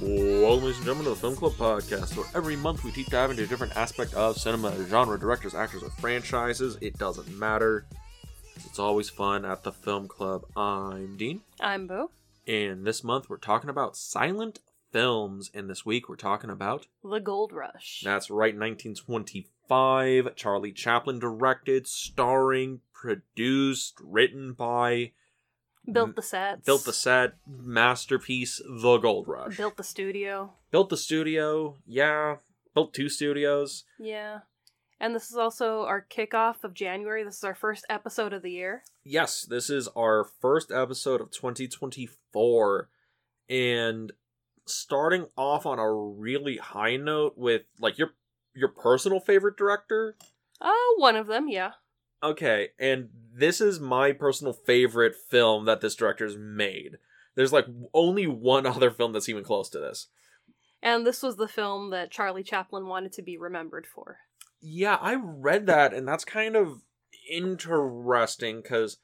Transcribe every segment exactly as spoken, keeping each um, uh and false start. Welcome, ladies and gentlemen, to the Film Club Podcast, where every month we deep dive into a different aspect of cinema, genre, directors, actors, or franchises. It doesn't matter. It's always fun at the Film Club. I'm Dean. I'm Boo. And this month we're talking about silent films, and this week we're talking about The Gold Rush. That's right, nineteen twenty-five. Charlie Chaplin directed, starring, produced, written by... Built the sets. Built the set. Masterpiece, The Gold Rush. Built the studio. Built the studio. Yeah. Built two studios. Yeah. And this is also our kickoff of January. This is our first episode of the year. Yes. This is our first episode of twenty twenty-four. And starting off on a really high note with, like, your your personal favorite director? Oh, uh, one of them, yeah. Okay, and this is my personal favorite film that this director's made. There's, like, only one other film that's even close to this. And this was the film that Charlie Chaplin wanted to be remembered for. Yeah, I read that, and that's kind of interesting, because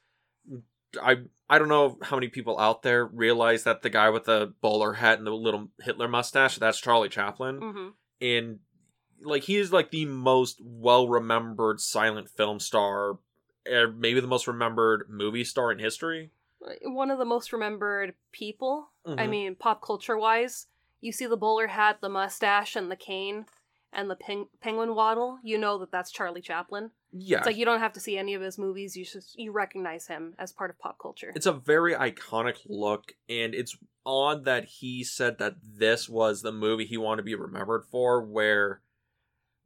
I, I don't know how many people out there realize that the guy with the bowler hat and the little Hitler mustache, that's Charlie Chaplin. Mm-hmm. And... like, he is, like, the most well-remembered silent film star, maybe the most remembered movie star in history. One of the most remembered people. Mm-hmm. I mean, pop culture-wise, you see the bowler hat, the mustache, and the cane, and the peng- penguin waddle, you know that that's Charlie Chaplin. Yeah. It's like, you don't have to see any of his movies, you just, you recognize him as part of pop culture. It's a very iconic look, and it's odd that he said that this was the movie he wanted to be remembered for, where...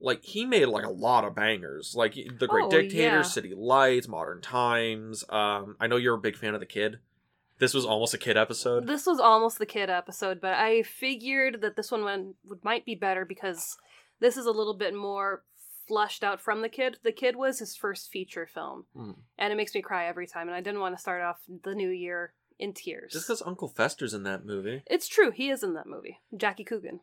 like, he made, like, a lot of bangers. Like, The Great oh, Dictator, yeah. City Lights, Modern Times. Um, I know you're a big fan of The Kid. This was almost a Kid episode. This was almost the Kid episode, but I figured that this one would might be better because this is a little bit more flushed out from The Kid. The Kid was his first feature film, mm. and it makes me cry every time, and I didn't want to start off the new year in tears. Just because Uncle Fester's in that movie. It's true. He is in that movie. Jackie Coogan.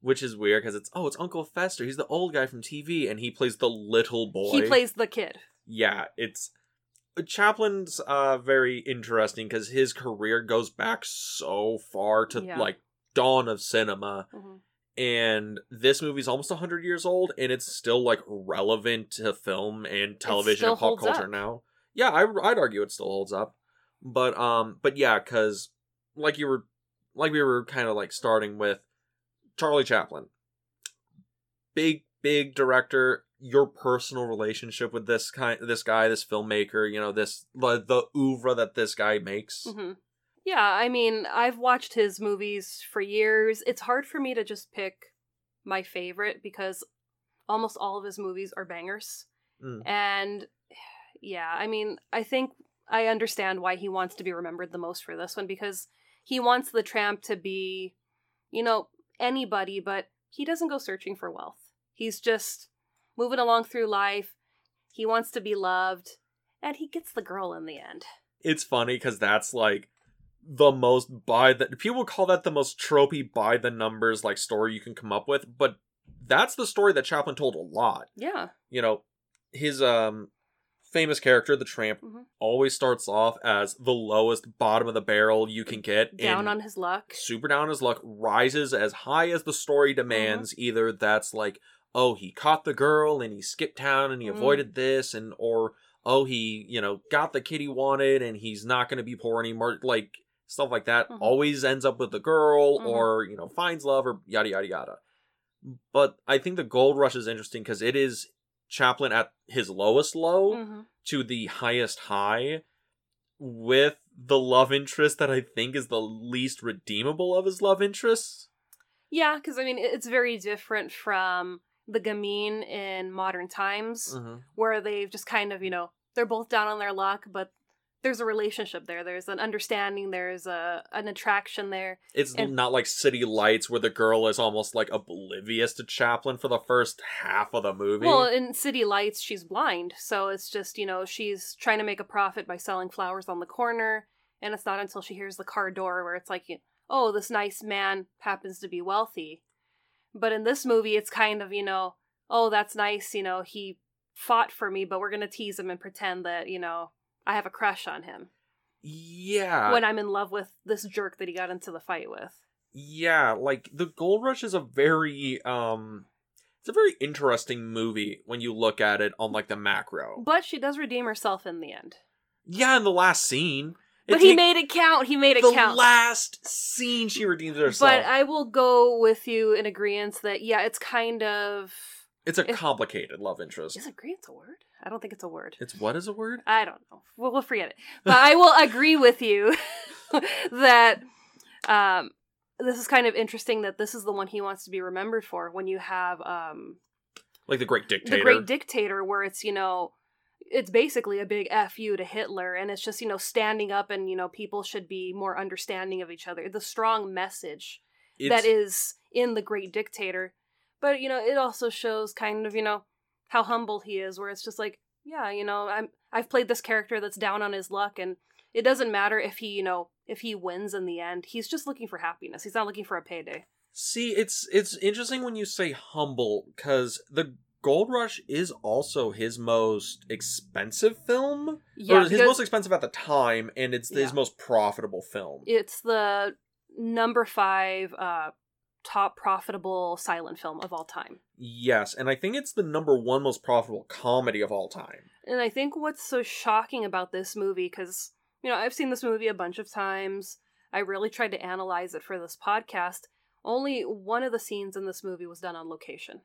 Which is weird, because it's, oh, it's Uncle Fester. He's the old guy from T V, and he plays the little boy. He plays the kid. Yeah, it's... Chaplin's uh, very interesting, because his career goes back so far to, yeah. like, dawn of cinema. Mm-hmm. And this movie's almost one hundred years old, and it's still, like, relevant to film and television and pop culture up. Now. Yeah, I, I'd argue it still holds up. But, um, but yeah, because, like you were... like we were kind of, like, starting with, Charlie Chaplin, big, big director, your personal relationship with this kind, this guy, this filmmaker, you know, this, the, the oeuvre that this guy makes. Mm-hmm. Yeah, I mean, I've watched his movies for years. It's hard for me to just pick my favorite because almost all of his movies are bangers. Mm. And yeah, I mean, I think I understand why he wants to be remembered the most for this one because he wants the tramp to be, you know, anybody, but he doesn't go searching for wealth. He's just moving along through life. He wants to be loved, and he gets the girl in the end. It's funny because that's like the most by the people call that the most tropey by the numbers like story you can come up with, but that's the story that Chaplin told a lot. Yeah, you know, his um famous character, the tramp, mm-hmm. always starts off as the lowest bottom of the barrel you can get. Down on his luck. Super down on his luck. Rises as high as the story demands. Mm-hmm. Either that's like, oh, he caught the girl and he skipped town and he mm-hmm. avoided this. and Or, oh, he, you know, got the kid he wanted and he's not going to be poor anymore. Like, stuff like that. Mm-hmm. Always ends up with the girl mm-hmm. or, you know, finds love or yada, yada, yada. But I think The Gold Rush is interesting because it is... Chaplin at his lowest low mm-hmm. to the highest high with the love interest that I think is the least redeemable of his love interests. Yeah, because I mean, it's very different from the gamine in Modern Times mm-hmm. where they've just kind of, you know, they're both down on their luck, but there's a relationship there. There's an understanding. There's a an attraction there. It's and, not like City Lights where the girl is almost like oblivious to Chaplin for the first half of the movie. Well, in City Lights, she's blind. So it's just, you know, she's trying to make a profit by selling flowers on the corner. And it's not until she hears the car door where it's like, oh, this nice man happens to be wealthy. But in this movie, it's kind of, you know, oh, that's nice. You know, he fought for me, but we're going to tease him and pretend that, you know, I have a crush on him. Yeah. When I'm in love with this jerk that he got into the fight with. Yeah, like, The Gold Rush is a very, um... it's a very interesting movie when you look at it on, like, the macro. But she does redeem herself in the end. Yeah, in the last scene. But it's he like, made it count. He made it the count. The last scene she redeems herself. But I will go with you in agreement that, yeah, it's kind of... It's a if, complicated love interest. Is agreement's a word? I don't think it's a word. It's what is a word? I don't know. We'll, we'll forget it. But I will agree with you that... um this is kind of interesting that this is the one he wants to be remembered for when you have, um... like The Great Dictator. The Great Dictator, where it's, you know, it's basically a big F you to Hitler, and it's just, you know, standing up and, you know, people should be more understanding of each other. The strong message it's... that is in The Great Dictator. But, you know, it also shows kind of, you know, how humble he is, where it's just like, yeah, you know, I'm, I've played this character that's down on his luck, and it doesn't matter if he, you know, if he wins in the end. He's just looking for happiness. He's not looking for a payday. See, it's it's interesting when you say humble, because The Gold Rush is also his most expensive film. Yeah, or his because, most expensive at the time, and it's yeah. his most profitable film. It's the number five uh, top profitable silent film of all time. Yes, and I think it's the number one most profitable comedy of all time. And I think what's so shocking about this movie, because... you know, I've seen this movie a bunch of times. I really tried to analyze it for this podcast. Only one of the scenes in this movie was done on location.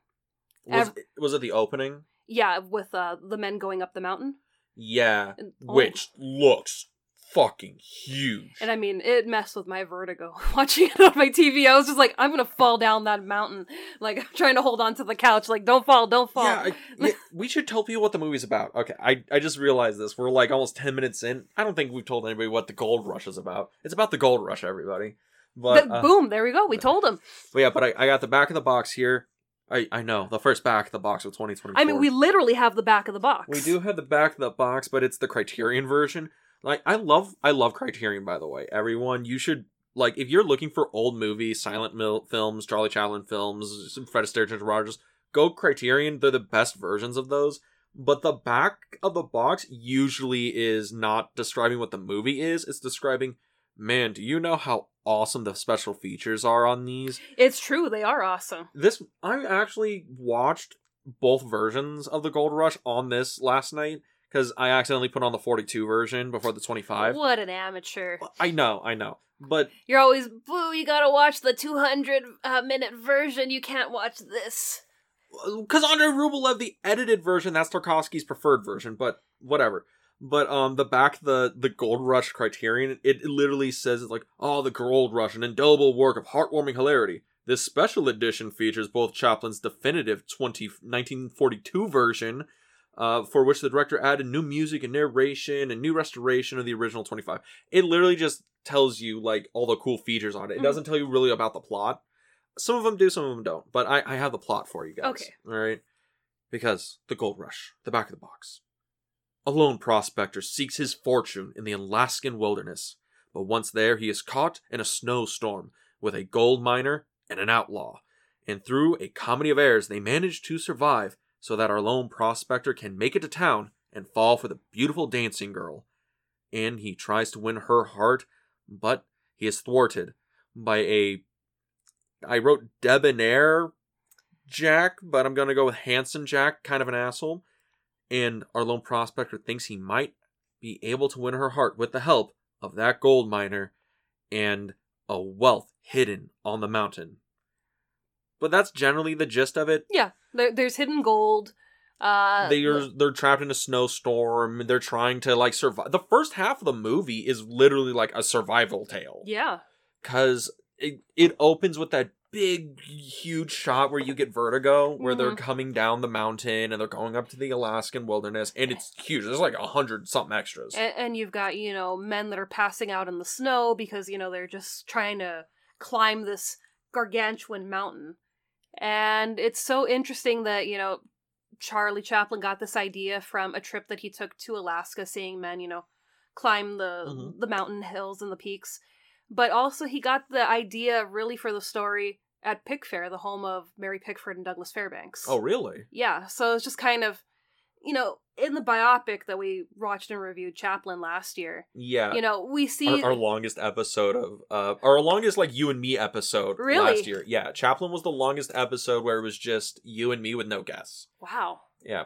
Was, Ev- it, was it the opening? Yeah, with uh, the men going up the mountain. Yeah, and, oh. which looks fucking huge. And I mean, it messed with my vertigo. Watching it on my T V, I was just like, I'm going to fall down that mountain. Like, I'm trying to hold on to the couch. Like, don't fall, don't fall. Yeah, I, yeah, we should tell people what the movie's about. Okay, I, I just realized this. We're like almost ten minutes in. I don't think we've told anybody what The Gold Rush is about. It's about The Gold Rush, everybody. But the, uh, boom, there we go. We told them. But yeah, but I, I got the back of the box here. I, I know, the first back of the box of twenty twenty-four. I mean, we literally have the back of the box. We do have the back of the box, but it's the Criterion version. Like, I love, I love Criterion, by the way. Everyone, you should, like, if you're looking for old movies, silent mil- films, Charlie Chaplin films, Fred Astaire, Ginger Rogers, go Criterion. They're the best versions of those. But the back of the box usually is not describing what the movie is. It's describing, man, do you know how awesome the special features are on these? It's true. They are awesome. This, I actually watched both versions of The Gold Rush on this last night. Because I accidentally put on the forty-two version before the twenty-five. What an amateur. I know, I know. But you're always, boo, you gotta watch the two hundred minute uh, version. You can't watch this. Because Andrei Rublev, the edited version, that's Tarkovsky's preferred version. But whatever. But um, the back, the, the Gold Rush Criterion, it, it literally says, it's like, oh, the Gold Rush, an indelible work of heartwarming hilarity. This special edition features both Chaplin's definitive nineteen forty-two version... Uh, for which the director added new music and narration and new restoration of the original twenty-five. It literally just tells you, like, all the cool features on it. It mm-hmm. doesn't tell you really about the plot. Some of them do, some of them don't. But I, I have the plot for you guys. Okay. All right? Because The Gold Rush, the back of the box. A lone prospector seeks his fortune in the Alaskan wilderness. But once there, he is caught in a snowstorm with a gold miner and an outlaw. And through a comedy of errors, they manage to survive, so that our lone prospector can make it to town and fall for the beautiful dancing girl. And he tries to win her heart, but he is thwarted by a... I wrote debonair Jack, but I'm going to go with Handsome Jack, kind of an asshole. And our lone prospector thinks he might be able to win her heart with the help of that gold miner and a wealth hidden on the mountain. But that's generally the gist of it. Yeah, there, there's hidden gold. Uh, they're they're trapped in a snowstorm. They're trying to, like, survive. The first half of the movie is literally like a survival tale. Yeah, because it it opens with that big, huge shot where you get vertigo, where mm-hmm. they're coming down the mountain and they're going up to the Alaskan wilderness, and it's huge. There's like a hundred something extras, and, and you've got, you know, men that are passing out in the snow because, you know, they're just trying to climb this gargantuan mountain. And it's so interesting that, you know, Charlie Chaplin got this idea from a trip that he took to Alaska, seeing men, you know, climb the mm-hmm. the mountain hills and the peaks. But also he got the idea really for the story at Pickfair, the home of Mary Pickford and Douglas Fairbanks. Oh, really? Yeah. So it's just kind of, you know, in the biopic that we watched and reviewed, Chaplin, last year. Yeah. You know, we see... Our, our longest episode of... Uh, our longest, like, you and me episode really? last year. Yeah. Chaplin was the longest episode where it was just you and me with no guests. Wow. Yeah.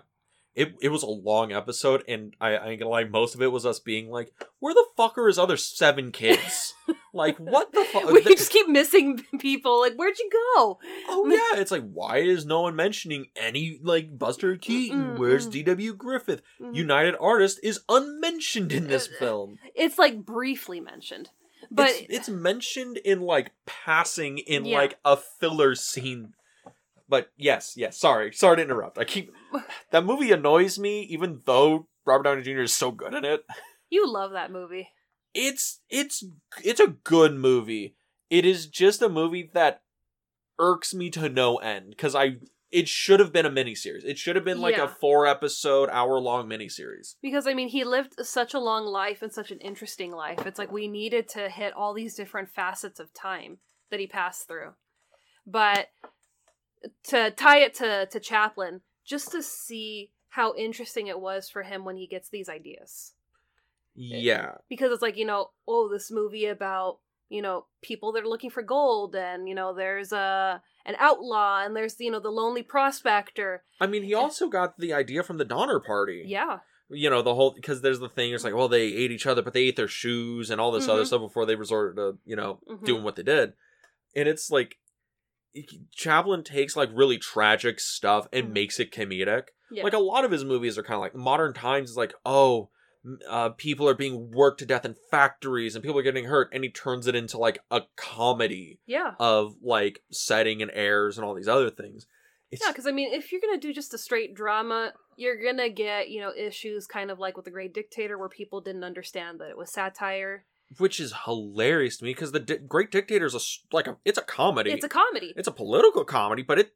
It it was a long episode, and I, I ain't gonna lie, most of it was us being like, where the fuck are his other seven kids? Like, what the fuck? We just keep missing people. Like, where'd you go? Oh, yeah. It's like, why is no one mentioning any, like, Buster Keaton? Mm-mm. Where's D W. Griffith? Mm-mm. United Artists is unmentioned in this film. It's, like, briefly mentioned. But It's, it's mentioned in, like, passing in, yeah. like, a filler scene. But yes, yes, sorry. Sorry to interrupt. I keep... That movie annoys me, even though Robert Downey Junior is so good in it. You love that movie. It's, it's, it's a good movie. It is just a movie that irks me to no end. Because I... It should have been a miniseries. It should have been like yeah. a four-episode, hour-long miniseries. Because, I mean, he lived such a long life and such an interesting life. It's like we needed to hit all these different facets of time that he passed through. But... to tie it to, to Chaplin, just to see how interesting it was for him when he gets these ideas. Yeah. Because it's like, you know, oh, this movie about, you know, people that are looking for gold, and, you know, there's a an outlaw, and there's, you know, the lonely prospector. I mean, he also got the idea from the Donner Party. Yeah. You know, the whole, because there's the thing, it's like, well, they ate each other, but they ate their shoes and all this mm-hmm. other stuff before they resorted to, you know, mm-hmm. doing what they did. And it's like, Chaplin takes, like, really tragic stuff and makes it comedic. Yeah. Like, a lot of his movies are kind of like, Modern Times is like, oh, uh, people are being worked to death in factories and people are getting hurt. And he turns it into, like, a comedy yeah. of, like, setting and airs and all these other things. It's... Yeah, because, I mean, if you're going to do just a straight drama, you're going to get, you know, issues kind of like with The Great Dictator, where people didn't understand that it was satire. Which is hilarious to me, because The Di- Great Dictator is a, like a, it's a comedy. It's a comedy. It's a political comedy, but it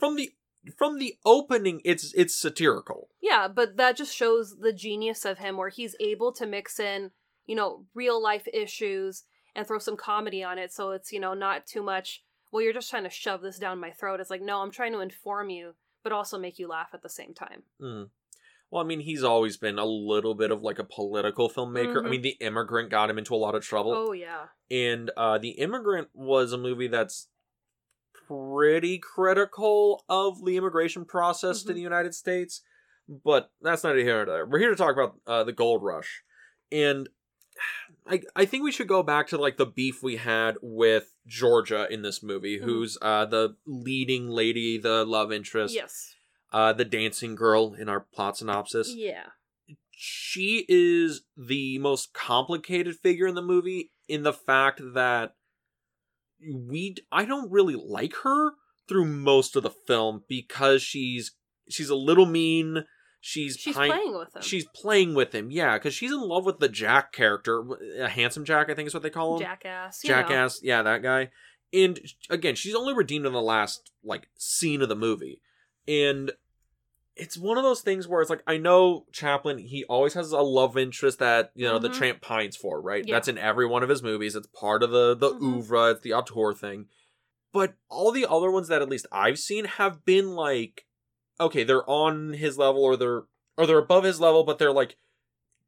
from the from the opening, it's it's satirical. Yeah, but that just shows the genius of him, where he's able to mix in, you know, real life issues and throw some comedy on it. So it's, you know, not too much, well, you're just trying to shove this down my throat. It's like, no, I'm trying to inform you, but also make you laugh at the same time. Mm. Well, I mean, he's always been a little bit of, like, a political filmmaker. Mm-hmm. I mean, The Immigrant got him into a lot of trouble. Oh, yeah. And uh, The Immigrant was a movie that's pretty critical of the immigration process mm-hmm. to the United States. But that's not here or there. We're here to talk about uh, The Gold Rush. And I I think we should go back to, like, the beef we had with Georgia in this movie, mm-hmm. who's uh, the leading lady, the love interest. Yes. Uh, the dancing girl in our plot synopsis. Yeah. She is the most complicated figure in the movie, in the fact that we I don't really like her through most of the film, because she's she's a little mean. She's, she's pi- playing with him. She's playing with him, yeah, because she's in love with the Jack character. A handsome Jack, I think is what they call him. Jackass. Jackass, yeah, that guy. And again, she's only redeemed in the last, like, scene of the movie. And it's one of those things where it's like, I know Chaplin, he always has a love interest that, you know, mm-hmm. the tramp pines for, right? Yeah. That's in every one of his movies. It's part of the, the mm-hmm. oeuvre. It's the auteur thing. But all the other ones that at least I've seen have been like, okay, they're on his level, or they're, or they're above his level, but they're like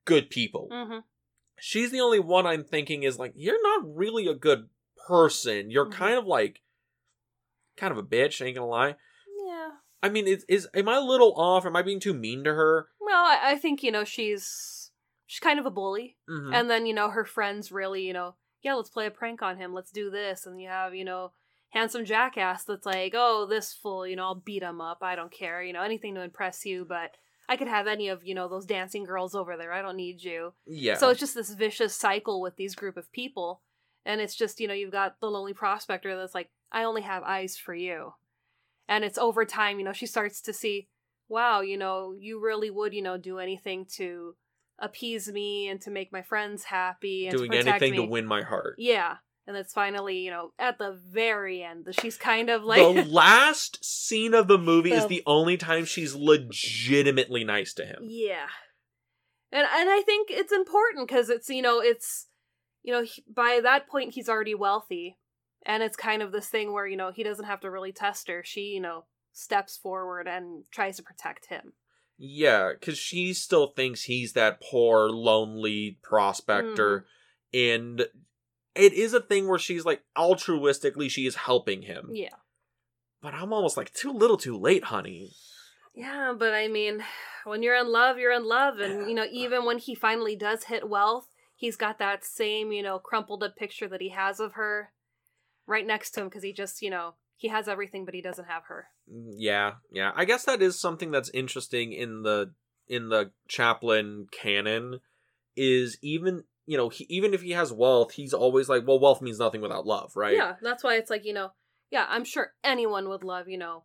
good people. Mm-hmm. She's the only one I'm thinking is like, you're not really a good person. You're mm-hmm. kind of like, kind of a bitch, ain't gonna lie. Yeah. I mean, is, is am I a little off? Am I being too mean to her? Well, I, I think, you know, she's she's kind of a bully. Mm-hmm. And then, you know, her friends really, you know, yeah, let's play a prank on him. Let's do this. And you have, you know, handsome Jackass that's like, oh, this fool, you know, I'll beat him up. I don't care, you know, anything to impress you. But I could have any of, you know, those dancing girls over there. I don't need you. Yeah. So it's just this vicious cycle with these group of people. And it's just, you know, you've got the lonely prospector that's like, I only have eyes for you. And it's over time, you know, she starts to see, wow, you know, you really would, you know, do anything to appease me and to make my friends happy. And doing to anything me. to win my heart. Yeah. And it's finally, you know, at the very end, she's kind of like... The last scene of the movie the... is the only time she's legitimately nice to him. Yeah. And and I think it's important because it's, you know, it's, you know, he, by that point, he's already wealthy. And it's kind of this thing where, you know, he doesn't have to really test her. She, you know, steps forward and tries to protect him. Yeah, because she still thinks he's that poor, lonely prospector. Mm. And it is a thing where she's like, altruistically, she is helping him. Yeah. But I'm almost like, too little, too late, honey. Yeah, but I mean, when you're in love, you're in love. And, you know, even when he finally does hit wealth, he's got that same, you know, crumpled up picture that he has of her right next to him because he just, you know, he has everything, but he doesn't have her. Yeah, yeah. I guess that is something that's interesting in the in the Chaplin canon is even, you know, he, even if he has wealth, he's always like, well, wealth means nothing without love, right? Yeah, that's why it's like, you know, yeah, I'm sure anyone would love, you know,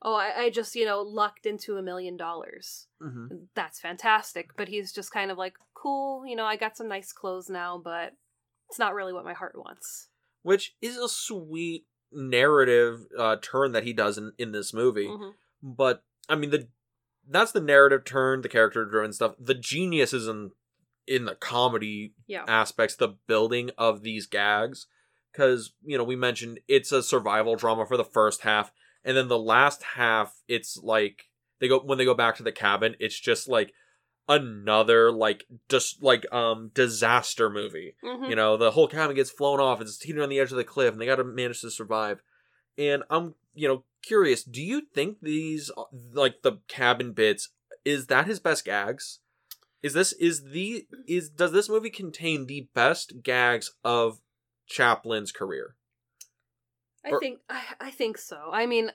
oh, I, I just, you know, lucked into a million dollars. Mm-hmm. That's fantastic. But he's just kind of like, cool, you know, I got some nice clothes now, but it's not really what my heart wants. Which is a sweet narrative uh, turn that he does in, in this movie. Mm-hmm. But, I mean, the that's the narrative turn, the character-driven stuff. The genius is in, in the comedy yeah. aspects, the building of these gags. Because, you know, we mentioned it's a survival drama for the first half. And then the last half, it's like they go when they go back to the cabin. It's just like another like just like um disaster movie. Mm-hmm. You know, the whole cabin gets flown off. It's teetering on the edge of the cliff, and they got to manage to survive. And I'm you know curious. Do you think these like the cabin bits is that his best gags? Is this is the is does this movie contain the best gags of Chaplin's career? I think I, I think so. I mean,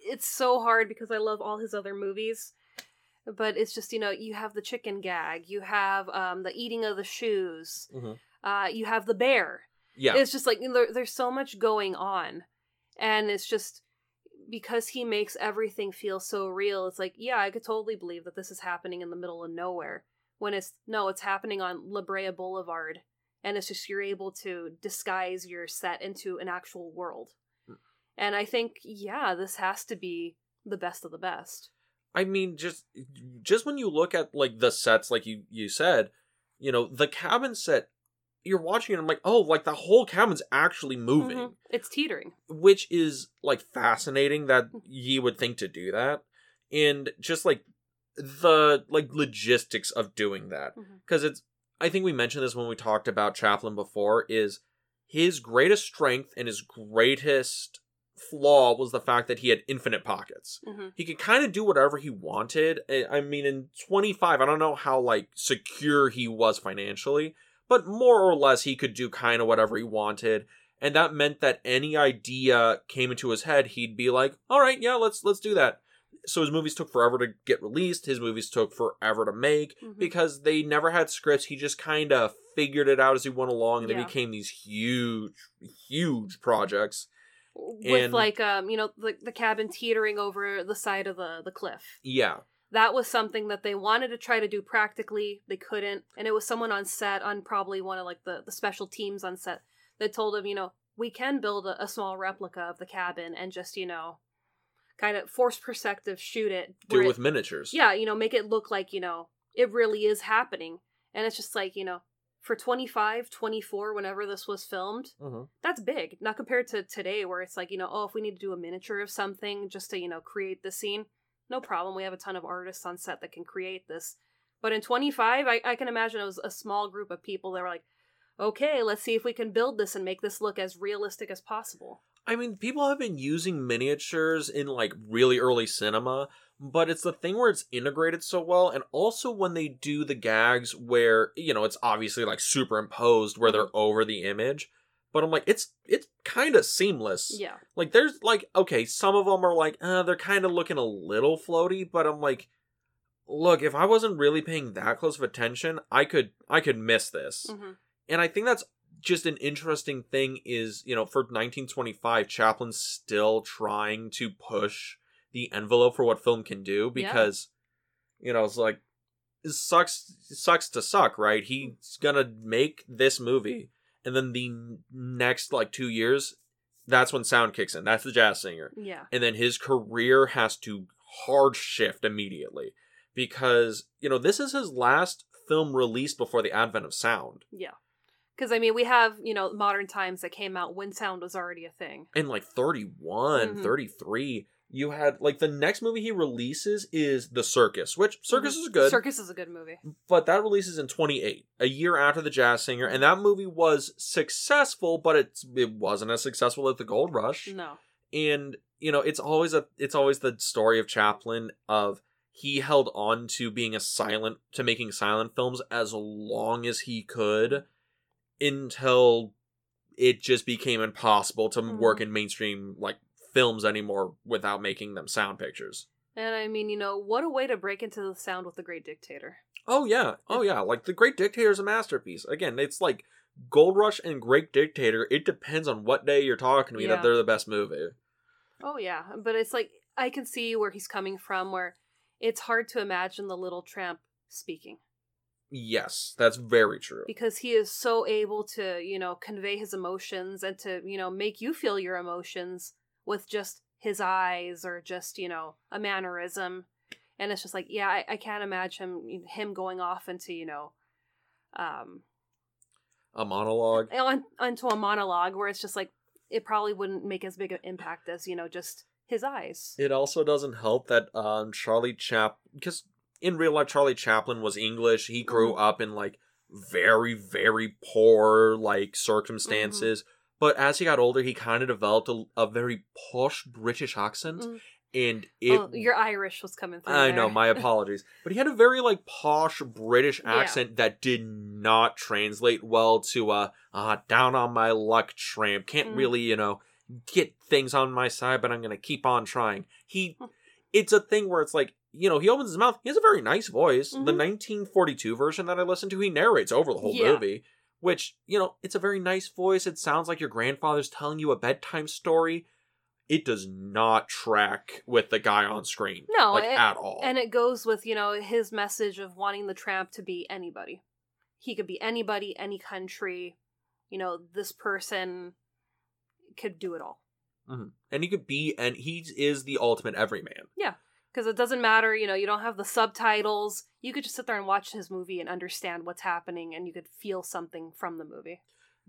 it's so hard because I love all his other movies, but it's just, you know, you have the chicken gag, you have um, the eating of the shoes, mm-hmm. uh, you have the bear. Yeah. It's just like, you know, there, there's so much going on, and it's just because he makes everything feel so real. It's like, yeah, I could totally believe that this is happening in the middle of nowhere when it's, no, it's happening on La Brea Boulevard. And it's just you're able to disguise your set into an actual world. And I think, yeah, this has to be the best of the best. I mean, just just when you look at, like, the sets, like you, you said, you know, the cabin set, you're watching it, and I'm like, oh, like, the whole cabin's actually moving. Mm-hmm. It's teetering. Which is, like, fascinating that you would think to do that. And just, like, the, like, logistics of doing that. Because mm-hmm. it's, I think we mentioned this when we talked about Chaplin before, is his greatest strength and his greatest flaw was the fact that he had infinite pockets. Mm-hmm. He could kind of do whatever he wanted. I mean, in twenty-five, I don't know how, like, secure he was financially, but more or less he could do kind of whatever he wanted. And that meant that any idea came into his head, he'd be like, all right, yeah, let's let's do that. So his movies took forever to get released. His movies took forever to make mm-hmm. because they never had scripts. He just kind of figured it out as he went along, and yeah. they became these huge, huge projects. With and, like, um, you know, the, the cabin teetering over the side of the, the cliff. Yeah. That was something that they wanted to try to do practically. They couldn't. And it was someone on set, on probably one of like the, the special teams on set, that told him, you know, we can build a, a small replica of the cabin and just, you know, kind of force perspective, shoot it. Do it with miniatures. Yeah, you know, make it look like, you know, it really is happening. And it's just like, you know, for twenty-five, twenty-four, whenever this was filmed, mm-hmm. that's big. Not compared to today where it's like, you know, oh, if we need to do a miniature of something just to, you know, create the scene, no problem. We have a ton of artists on set that can create this. But in twenty-five, I, I can imagine it was a small group of people that were like, okay, let's see if we can build this and make this look as realistic as possible. I mean, people have been using miniatures in, like, really early cinema, but it's the thing where it's integrated so well, and also when they do the gags where, you know, it's obviously, like, superimposed where they're over the image, but I'm like, it's it's kind of seamless. Yeah. Like, there's, like, okay, some of them are like, uh, they're kind of looking a little floaty, but I'm like, look, if I wasn't really paying that close of attention, I could, I could miss this. Mm-hmm. And I think that's just an interesting thing is, you know, for nineteen twenty-five, Chaplin's still trying to push the envelope for what film can do because, yeah. you know, it's like, it sucks, it sucks to suck, right? He's gonna make this movie, and then the next, like, two years, that's when sound kicks in. That's The Jazz Singer. Yeah. And then his career has to hard shift immediately because, you know, this is his last film released before the advent of sound. Yeah. Because, I mean, we have, you know, Modern Times that came out when sound was already a thing. In, like, thirty-one, mm-hmm. thirty-three. You had, like, the next movie he releases is The Circus, which, Circus mm-hmm. is good. Circus is a good movie. But that releases in twenty-eight, a year after The Jazz Singer, and that movie was successful, but it's, it wasn't as successful as The Gold Rush. No. And, you know, it's always a it's always the story of Chaplin, of he held on to being a silent, to making silent films as long as he could, until it just became impossible to mm-hmm. work in mainstream, like, films anymore without making them sound pictures. And I mean, you know, what a way to break into the sound with The Great Dictator. Oh yeah, oh yeah, like The Great Dictator is a masterpiece. Again, it's like Gold Rush and Great Dictator, it depends on what day you're talking to me yeah. that they're the best movie. Oh yeah, but it's like, I can see where he's coming from, where it's hard to imagine the little tramp speaking. Yes, that's very true. Because he is so able to, you know, convey his emotions and to, you know, make you feel your emotions with just his eyes or just, you know, a mannerism. And it's just like, yeah, I, I can't imagine him going off into, you know, um, a monologue. On, onto a monologue where it's just like, it probably wouldn't make as big an impact as, you know, just his eyes. It also doesn't help that um, Charlie Chap... because in real life, Charlie Chaplin was English. He grew mm-hmm. up in, like, very, very poor, like, circumstances. Mm-hmm. But as he got older, he kind of developed a, a very posh British accent, mm. and it... Oh, your Irish was coming through I there. Know, my apologies. But he had a very, like, posh British accent yeah. that did not translate well to a, uh, down on my luck tramp. Can't mm. really, you know, get things on my side, but I'm going to keep on trying. He... It's a thing where it's like, you know, he opens his mouth, he has a very nice voice. Mm-hmm. The nineteen forty-two version that I listened to, he narrates over the whole yeah. movie. Which, you know, it's a very nice voice. It sounds like your grandfather's telling you a bedtime story. It does not track with the guy on screen. No. Like, it, at all. And it goes with, you know, his message of wanting the tramp to be anybody. He could be anybody, any country. You know, this person could do it all. Mm-hmm. And he could be, and he is the ultimate everyman. Yeah. Because it doesn't matter, you know, you don't have the subtitles. You could just sit there and watch his movie and understand what's happening, and you could feel something from the movie.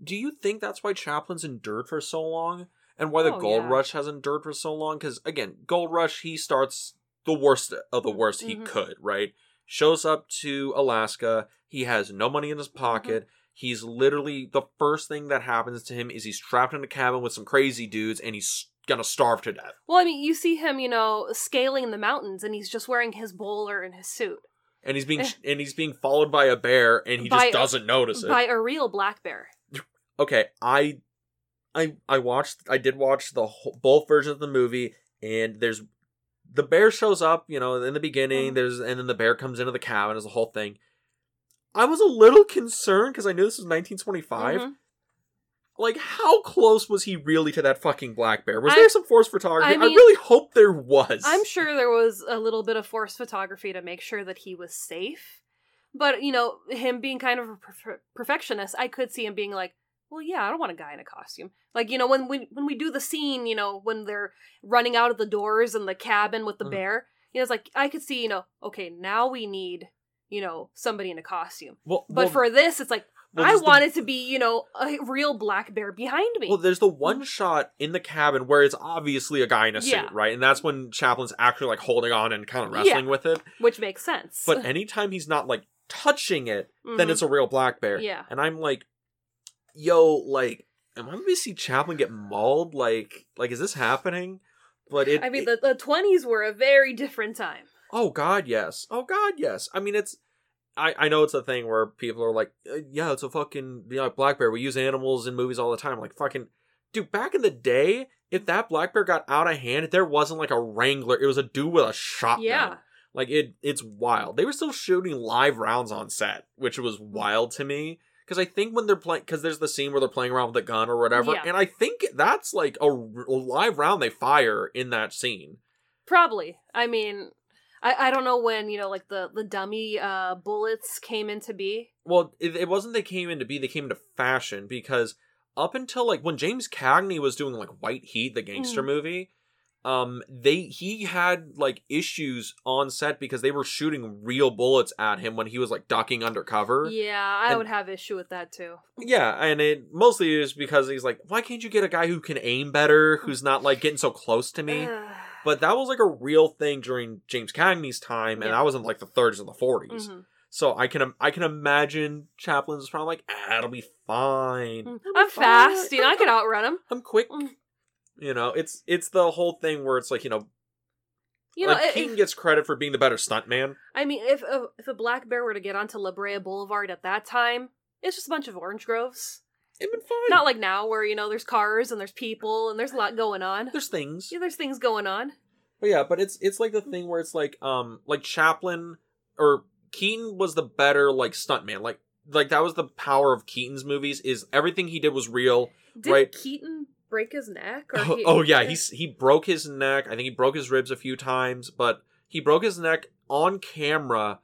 Do you think that's why Chaplin's endured for so long? And why the oh, Gold yeah. Rush has endured for so long? Because, again, Gold Rush, he starts the worst of the worst mm-hmm. he could, right? Shows up to Alaska. He has no money in his pocket. Mm-hmm. He's literally, the first thing that happens to him is he's trapped in a cabin with some crazy dudes, and he's gonna starve to death. Well, I mean, you see him, you know, scaling the mountains, and he's just wearing his bowler and his suit. And he's being and he's being followed by a bear, and he by, just doesn't notice it. By a real black bear. Okay, I, I, I watched. I did watch the whole, both versions of the movie, and there's the bear shows up, you know, in the beginning. Mm. There's and then the bear comes into the cabin. Is the whole thing. I was a little concerned because I knew this was nineteen twenty-five. Mm-hmm. Like, how close was he really to that fucking black bear? Was I, there some forced photography? I, mean, I really hope there was. I'm sure there was a little bit of forced photography to make sure that he was safe. But, you know, him being kind of a per- perfectionist, I could see him being like, well, yeah, I don't want a guy in a costume. Like, you know, when we, when we do the scene, you know, when they're running out of the doors in the cabin with the mm. bear, you know, it's like, I could see, you know, okay, now we need, you know, somebody in a costume. Well, but well, for this, it's like, Well, I want the... it to be, you know, a real black bear behind me. Well, there's the one shot in the cabin where it's obviously a guy in a suit, yeah. right? And that's when Chaplin's actually, like, holding on and kind of wrestling yeah. with it. Which makes sense. But anytime he's not, like, touching it, mm-hmm. then it's a real black bear. Yeah. And I'm like, yo, like, am I going to see Chaplin get mauled? Like, like, is this happening? But it... I mean, it... the, the twenties were a very different time. Oh, God, yes. Oh, God, yes. I mean, it's... I, I know it's a thing where people are like, yeah, it's a fucking, you know, black bear. We use animals in movies all the time. Like, fucking, dude, back in the day, if that black bear got out of hand, there wasn't like a wrangler. It was a dude with a shotgun. Yeah. Like, it, it's wild. They were still shooting live rounds on set, which was wild to me. Because I think when they're playing, because there's the scene where they're playing around with a gun or whatever. Yeah. And I think that's like a, a live round they fire in that scene. Probably. I mean... I, I don't know when, you know, like, the, the dummy uh, bullets came into be. Well, it, it wasn't they came into be, they came into fashion, because up until, like, when James Cagney was doing, like, White Heat, the gangster mm. movie, um, they he had, like, issues on set because they were shooting real bullets at him when he was, like, ducking undercover. Yeah, I and, would have issue with that, too. Yeah, and it mostly is because he's like, why can't you get a guy who can aim better, who's not, like, getting so close to me? But that was like a real thing during James Cagney's time, and yeah. that was in like the thirties and the forties. Mm-hmm. So I can I can imagine Chaplin's probably like, ah, it'll be fine. It'll be I'm fine. fast, you know, I can outrun him. I'm quick. You know, it's it's the whole thing where it's like, you know, you know, like Keaton if, gets credit for being the better stuntman. I mean, if a, if a black bear were to get onto La Brea Boulevard at that time, it's just a bunch of orange groves. It'd been fine. Not like now where, you know, there's cars and there's people and there's a lot going on. There's things. Yeah, there's things going on. But yeah, but it's it's like the thing where it's like, um, like Chaplin or Keaton was the better, like, stuntman. Like, like that was the power of Keaton's movies, is everything he did was real. Did right? Keaton break his neck? Or oh, he, oh, yeah, he, he broke his neck. I think he broke his ribs a few times, but he broke his neck on camera.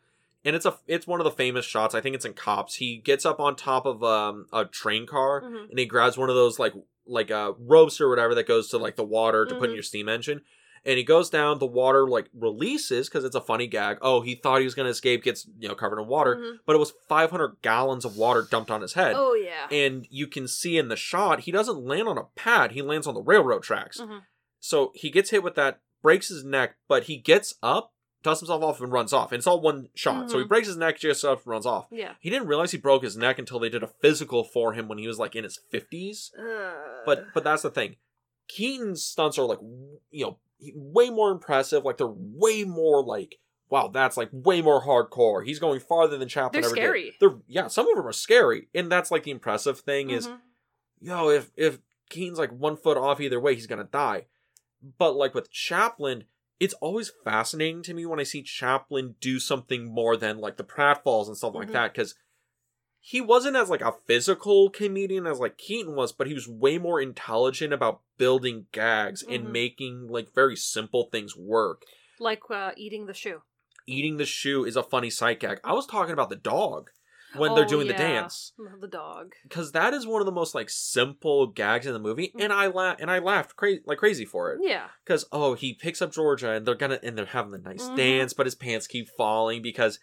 And it's a it's one of the famous shots. I think it's in Cops. He gets up on top of um, a train car, mm-hmm. and he grabs one of those like like uh, ropes or whatever that goes to like the water to mm-hmm. put in your steam engine. And he goes down. The water like releases because it's a funny gag. Oh, he thought he was gonna escape. Gets you know covered in water, mm-hmm. but it was five hundred gallons of water dumped on his head. Oh yeah. And you can see in the shot he doesn't land on a pad. He lands on the railroad tracks. Mm-hmm. So he gets hit with that, breaks his neck, but he gets up. Dusts himself off and runs off. And it's all one shot. Mm-hmm. So he breaks his neck, just up, runs off. Yeah. He didn't realize he broke his neck until they did a physical for him when he was like in his fifties. Uh. But but that's the thing. Keaton's stunts are like, you know, way more impressive. Like they're way more like, wow, that's like way more hardcore. He's going farther than Chaplin ever did. They're scary. They're, yeah, some of them are scary. And that's like the impressive thing mm-hmm. is, yo, if, if Keaton's like one foot off either way, he's going to die. But like with Chaplin... It's always fascinating to me when I see Chaplin do something more than, like, the pratfalls and stuff mm-hmm. like that, because he wasn't as, like, a physical comedian as, like, Keaton was, but he was way more intelligent about building gags mm-hmm. and making, like, very simple things work. Like uh, eating the shoe. Eating the shoe is a funny sight gag. I was talking about the dog when oh, they're doing yeah. the dance. The dog. Because that is one of the most, like, simple gags in the movie, mm-hmm. and I la- and I laughed cra- like crazy for it. Yeah. Because, oh, he picks up Georgia, and they're gonna and they're having the nice mm-hmm. dance, but his pants keep falling because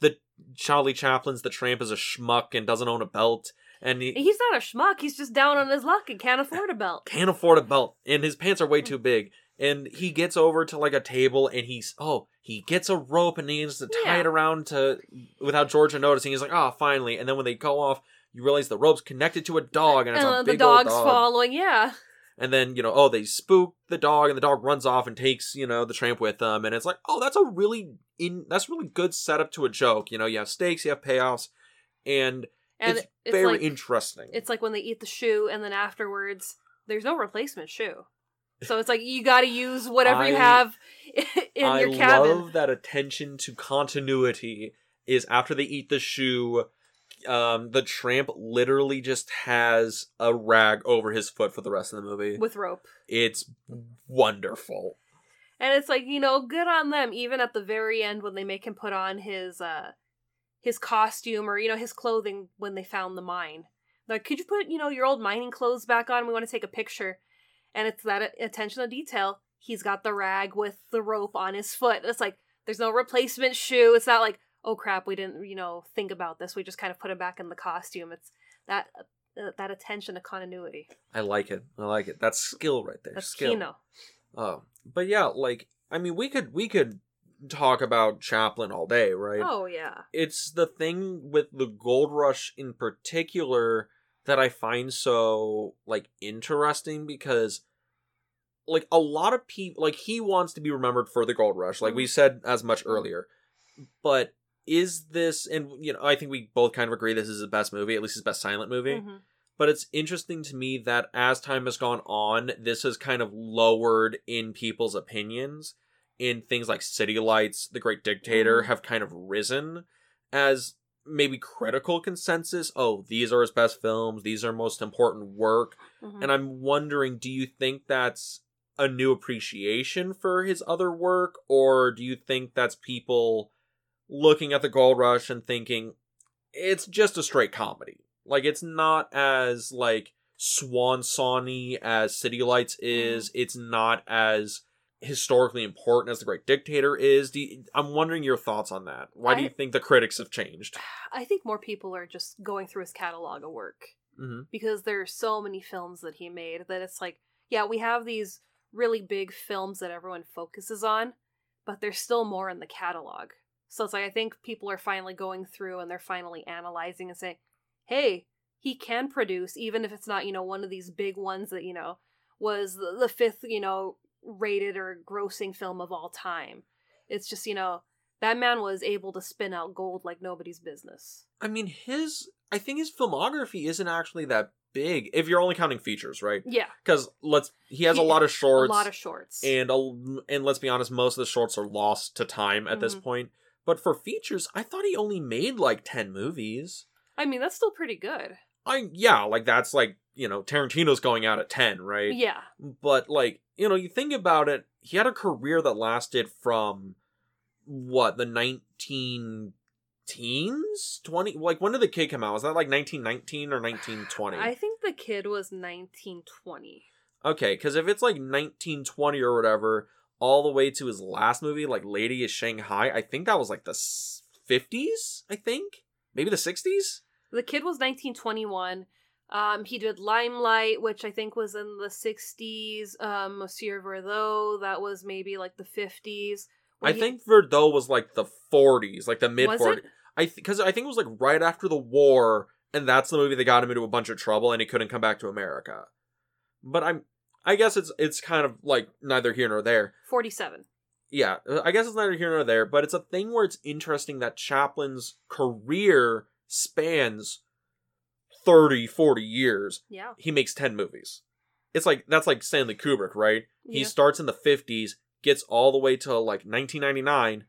the Charlie Chaplin's the tramp is a schmuck and doesn't own a belt. And he- He's not a schmuck, he's just down on his luck and can't afford a belt. Can't afford a belt, and his pants are way too big. And he gets over to, like, a table, and he's, oh, he gets a rope, and he needs to tie yeah. it around to, without Georgia noticing. He's like, oh, finally. And then when they go off, you realize the rope's connected to a dog, and it's uh, a big old dog. The dog's following, yeah. And then, you know, oh, they spook the dog, and the dog runs off and takes, you know, the tramp with them. And it's like, oh, that's a really, in that's really good setup to a joke. You know, you have stakes, you have payoffs, and, and it's, it's very like, interesting. It's like when they eat the shoe, and then afterwards, there's no replacement shoe. So it's like, you gotta use whatever I, you have in I your cabin. I love that attention to continuity is after they eat the shoe, um, the tramp literally just has a rag over his foot for the rest of the movie. With rope. It's wonderful. And it's like, you know, good on them. Even at the very end when they make him put on his, uh, his costume or, you know, his clothing when they found the mine. Like, could you put, you know, your old mining clothes back on? We want to take a picture. And it's that attention to detail. He's got the rag with the rope on his foot. It's like, there's no replacement shoe. It's not like, oh crap, we didn't, you know, think about this. We just kind of put him back in the costume. It's that uh, that attention to continuity. I like it. I like it. That's skill right there. That's skill. Kino. Oh, but yeah, like, I mean, we could we could talk about Chaplin all day, right? Oh, yeah. It's the thing with the Gold Rush in particular that I find so, like, interesting because, like, a lot of people, like, he wants to be remembered for the Gold Rush, like we said as much earlier, but is this, and, you know, I think we both kind of agree this is his best movie, at least his best silent movie, mm-hmm. but it's interesting to me that as time has gone on, this has kind of lowered in people's opinions, and things like City Lights, The Great Dictator, mm-hmm. have kind of risen as maybe critical consensus. Oh, these are his best films. These are most important work. Mm-hmm. And I'm wondering, do you think that's a new appreciation for his other work? Or do you think that's people looking at the Gold Rush and thinking it's just a straight comedy? Like, it's not as like swan songy as City Lights is. Mm-hmm. It's not as historically important as The Great Dictator is. Do you, I'm wondering your thoughts on that. Why I, do you think the critics have changed? I think more people are just going through his catalog of work. Mm-hmm. Because there are so many films that he made that it's like, yeah, we have these really big films that everyone focuses on, but there's still more in the catalog. So it's like, I think people are finally going through and they're finally analyzing and saying, hey, he can produce, even if it's not, you know, one of these big ones that, you know, was the, the fifth, you know, rated or grossing film of all time. It's just, you know, that man was able to spin out gold like nobody's business. I mean, his, I think his filmography isn't actually that big, if you're only counting features, right? Yeah. Because let's, he has he, a lot of shorts. A lot of shorts. And, a, and let's be honest, most of the shorts are lost to time at mm-hmm. this point. But for features, I thought he only made like ten movies. I mean, that's still pretty good. I yeah, like that's like, you know, Tarantino's going out at ten, right? Yeah. But like, you know, you think about it, he had a career that lasted from what, the nineteen teens? twenty? Like, when did The Kid come out? Was that like nineteen nineteen or nineteen twenty? I think The Kid was nineteen twenty. Okay, because if it's like nineteen twenty or whatever, all the way to his last movie, like Lady of Shanghai, I think that was like the fifties, I think? Maybe the sixties? The Kid was nineteen twenty-one. Um, he did Limelight, which I think was in the sixties. Um, Monsieur Verdot, that was maybe like the fifties. I he... think Verdot was like the forties, like the mid-forties. I Because th- I think it was like right after the war, and that's the movie that got him into a bunch of trouble, and he couldn't come back to America. But I'm, I guess it's it's kind of like neither here nor there. forty-seven. Yeah, I guess it's neither here nor there, but it's a thing where it's interesting that Chaplin's career spans thirty, forty years. Yeah. He makes ten movies. It's like, that's like Stanley Kubrick, right? Yeah. He starts in the fifties, gets all the way to like nineteen ninety-nine,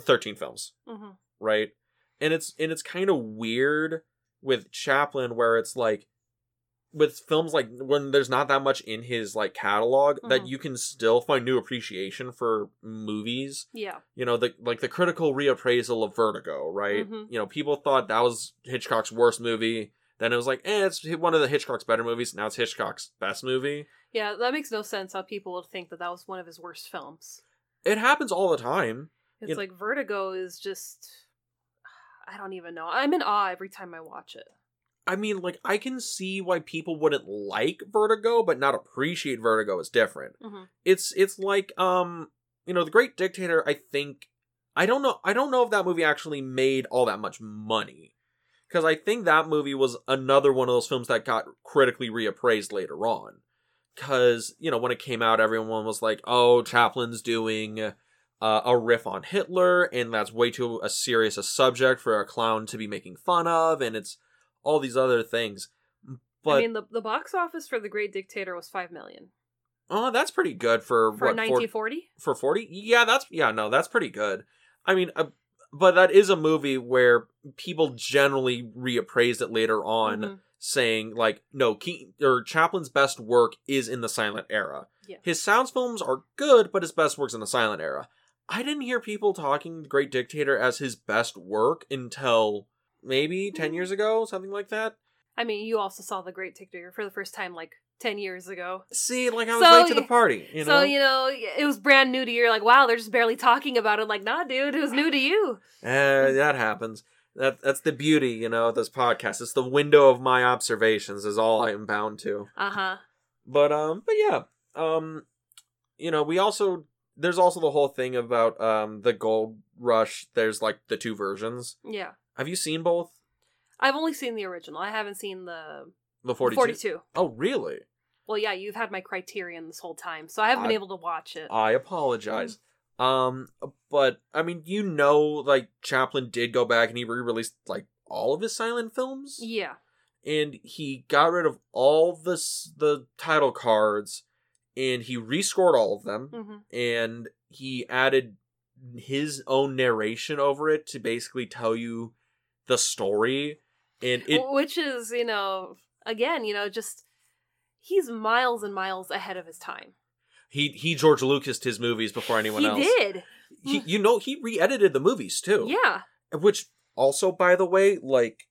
thirteen films. Mm-hmm. Right? And it's, and it's kind of weird with Chaplin where it's like, with films like, when there's not that much in his like catalog, mm-hmm. that you can still find new appreciation for movies. Yeah. You know, the like the critical reappraisal of Vertigo, right? Mm-hmm. You know, people thought that was Hitchcock's worst movie. Then it was like, eh, it's one of the Hitchcock's better movies. Now it's Hitchcock's best movie. Yeah, that makes no sense how people would think that that was one of his worst films. It happens all the time. It's you like know. Vertigo is just, I don't even know. I'm in awe every time I watch it. I mean, like, I can see why people wouldn't like Vertigo, but not appreciate Vertigo as different. Mm-hmm. It's it's like, um, you know, The Great Dictator, I think, I don't know, I don't know if that movie actually made all that much money. Because I think that movie was another one of those films that got critically reappraised later on. Because, you know, when it came out, everyone was like, oh, Chaplin's doing uh, a riff on Hitler, and that's way too a serious a subject for a clown to be making fun of, and it's all these other things. But I mean, the the box office for The Great Dictator was five million. Oh, that's pretty good for, for what, nineteen forty? For forty? Yeah, that's yeah, no, that's pretty good. I mean, uh, but that is a movie where people generally reappraised it later on, mm-hmm. saying like, no, Keaton or Chaplin's best work is in the silent era. Yeah. His sounds films are good, but his best work's in the silent era. I didn't hear people talking The Great Dictator as his best work until maybe ten years ago, something like that. I mean, you also saw The Great Dictator for the first time like ten years ago. See, like I was so, late to the party, you know? So, you know, it was brand new to you. You're like, wow, they're just barely talking about it. Like, nah, dude, it was new to you. Uh, that happens. That That's the beauty, you know, of this podcast. It's the window of my observations is all I am bound to. Uh-huh. But, um, but yeah, um, you know, we also, there's also the whole thing about um The Gold Rush. There's like the two versions. Yeah. Have you seen both? I've only seen the original. I haven't seen the the forty-two. forty-two. Oh, really? Well, yeah, you've had my Criterion this whole time, so I haven't I, been able to watch it. I apologize. Mm. Um, but, I mean, you know, like, Chaplin did go back and he re-released, like, all of his silent films? Yeah. And he got rid of all the, the title cards, and he rescored all of them, mm-hmm. and he added his own narration over it to basically tell you the story, and it which is, you know, again, you know, just he's miles and miles ahead of his time. He he George Lucas'd his movies before anyone he else did. He, you know, he re-edited the movies too. Yeah. Which also, by the way, like,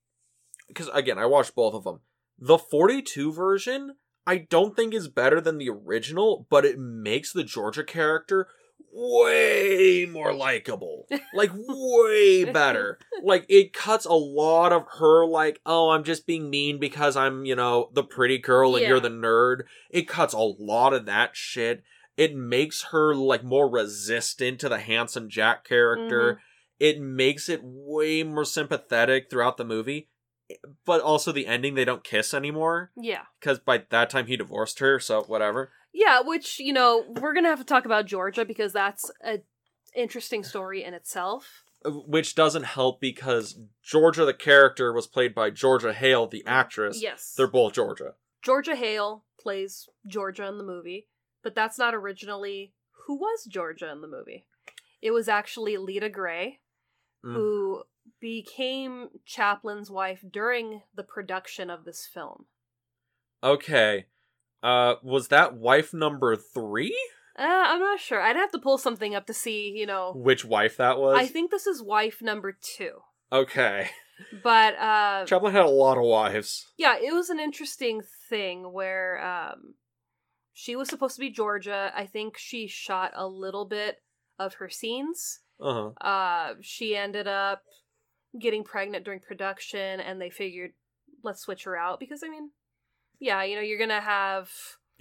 because again, I watched both of them. The forty-two version, I don't think is better than the original, but it makes the Georgia character way more likable. Like, way better. Like, it cuts a lot of her, like, oh, I'm just being mean because I'm, you know, the pretty girl and yeah. you're the nerd. It cuts a lot of that shit. It makes her, like, more resistant to the handsome Jack character. Mm-hmm. It makes it way more sympathetic throughout the movie. But also the ending, they don't kiss anymore. Yeah. Because by that time, he divorced her, so whatever. Yeah, which, you know, we're going to have to talk about Georgia because that's an interesting story in itself. Which doesn't help because Georgia, the character, was played by Georgia Hale, the actress. Yes. They're both Georgia. Georgia Hale plays Georgia in the movie, but that's not originally who was Georgia in the movie. It was actually Lita Gray, mm. who became Chaplin's wife during the production of this film. Okay. Uh, was that wife number three? Uh, I'm not sure. I'd have to pull something up to see, you know... which wife that was? I think this is wife number two. Okay. But, uh... Chaplin had a lot of wives. Yeah, it was an interesting thing where, um... she was supposed to be Georgia. I think she shot a little bit of her scenes. Uh-huh. Uh, she ended up getting pregnant during production, and they figured, let's switch her out, because, I mean... yeah, you know, you're gonna have...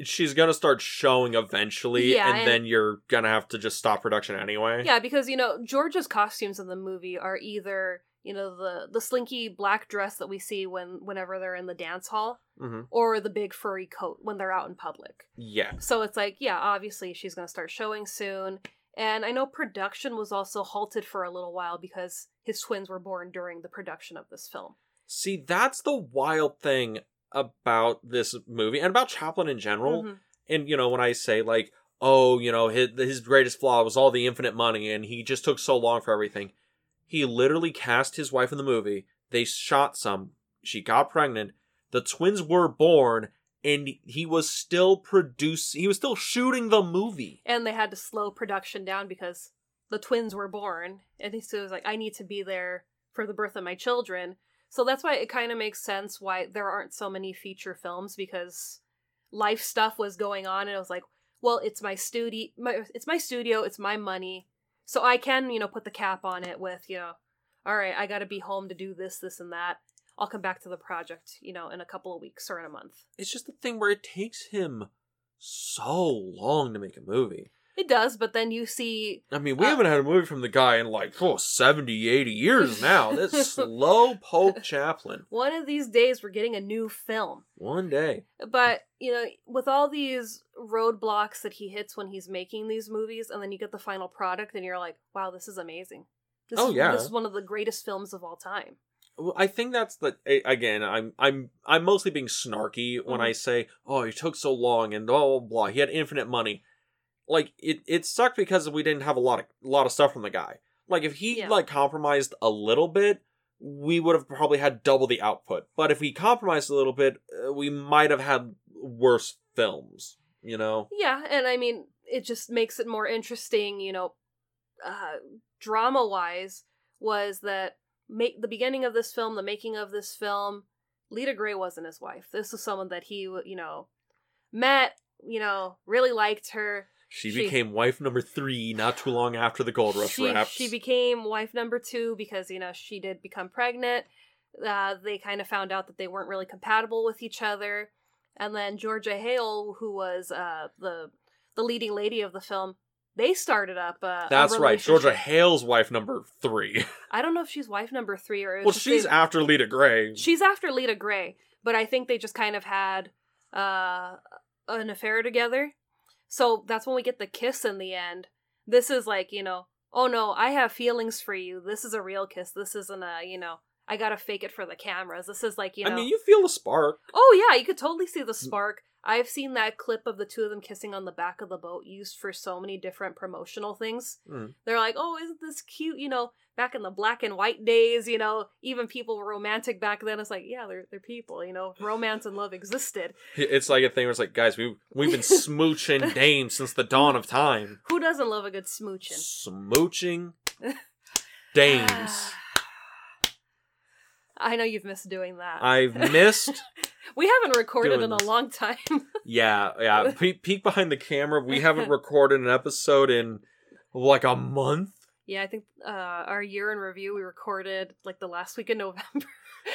she's gonna start showing eventually, yeah, and, and then you're gonna have to just stop production anyway. Yeah, because, you know, Georgia's costumes in the movie are either, you know, the, the slinky black dress that we see when whenever they're in the dance hall, mm-hmm. or the big furry coat when they're out in public. Yeah. So it's like, yeah, obviously she's gonna start showing soon. And I know production was also halted for a little while because his twins were born during the production of this film. See, that's the wild thing about this movie and about Chaplin in general. Mm-hmm. And, you know, when I say, like, oh, you know, his, his greatest flaw was all the infinite money and he just took so long for everything. He literally cast his wife in the movie. They shot some. She got pregnant. The twins were born and he was still producing. He was still shooting the movie. And they had to slow production down because the twins were born. And he so was like, I need to be there for the birth of my children. So that's why it kind of makes sense why there aren't so many feature films, because life stuff was going on, and I was like, well, it's my studio, my, it's my studio, it's my money, so I can, you know, put the cap on it with, you know, all right, I gotta be home to do this, this, and that. I'll come back to the project, you know, in a couple of weeks or in a month. It's just the thing where it takes him so long to make a movie. It does, but then you see... I mean, we uh, haven't had a movie from the guy in, like, oh, seventy, eighty years now. This slowpoke Chaplin. One of these days, we're getting a new film. One day. But, you know, with all these roadblocks that he hits when he's making these movies, and then you get the final product, and you're like, wow, this is amazing. This oh, is, yeah. This is one of the greatest films of all time. Well, I think that's the... Again, I'm I'm I'm mostly being snarky mm-hmm. when I say, oh, he took so long, and blah, blah, blah. He had infinite money. Like, it, it sucked because we didn't have a lot of a lot of stuff from the guy. Like, if he, yeah. like, compromised a little bit, we would have probably had double the output. But if we compromised a little bit, we might have had worse films, you know? Yeah, and I mean, it just makes it more interesting, you know, uh, drama-wise, was that make the beginning of this film, the making of this film, Lita Gray wasn't his wife. This was someone that he, you know, met, you know, really liked her. She became she, wife number three not too long after the Gold Rush she, wraps. She became wife number two because, you know, she did become pregnant. Uh, they kind of found out that they weren't really compatible with each other. And then Georgia Hale, who was uh, the the leading lady of the film, they started up uh, That's a right, Georgia Hale's wife number three. I don't know if she's wife number three or... Well, she's they, after Lita Gray. She's after Lita Gray, but I think they just kind of had uh, an affair together. So that's when we get the kiss in the end. This is like, you know, oh no, I have feelings for you. This is a real kiss. This isn't a, you know, I gotta fake it for the cameras. This is like, you know. I mean, you feel the spark. Oh yeah, you could totally see the spark. I've seen that clip of the two of them kissing on the back of the boat used for so many different promotional things. Mm. They're like, oh, isn't this cute? You know, back in the black and white days, you know, even people were romantic back then. It's like, yeah, they're, they're people, you know, romance and love existed. It's like a thing where it's like, guys, we, we've been smooching dames since the dawn of time. Who doesn't love a good smooching? Smooching dames. I know you've missed doing that. I've missed... We haven't recorded in a long time. yeah, yeah. Pe- peek behind the camera. We haven't recorded an episode in like a month. Yeah, I think uh, our year in review, we recorded like the last week of November.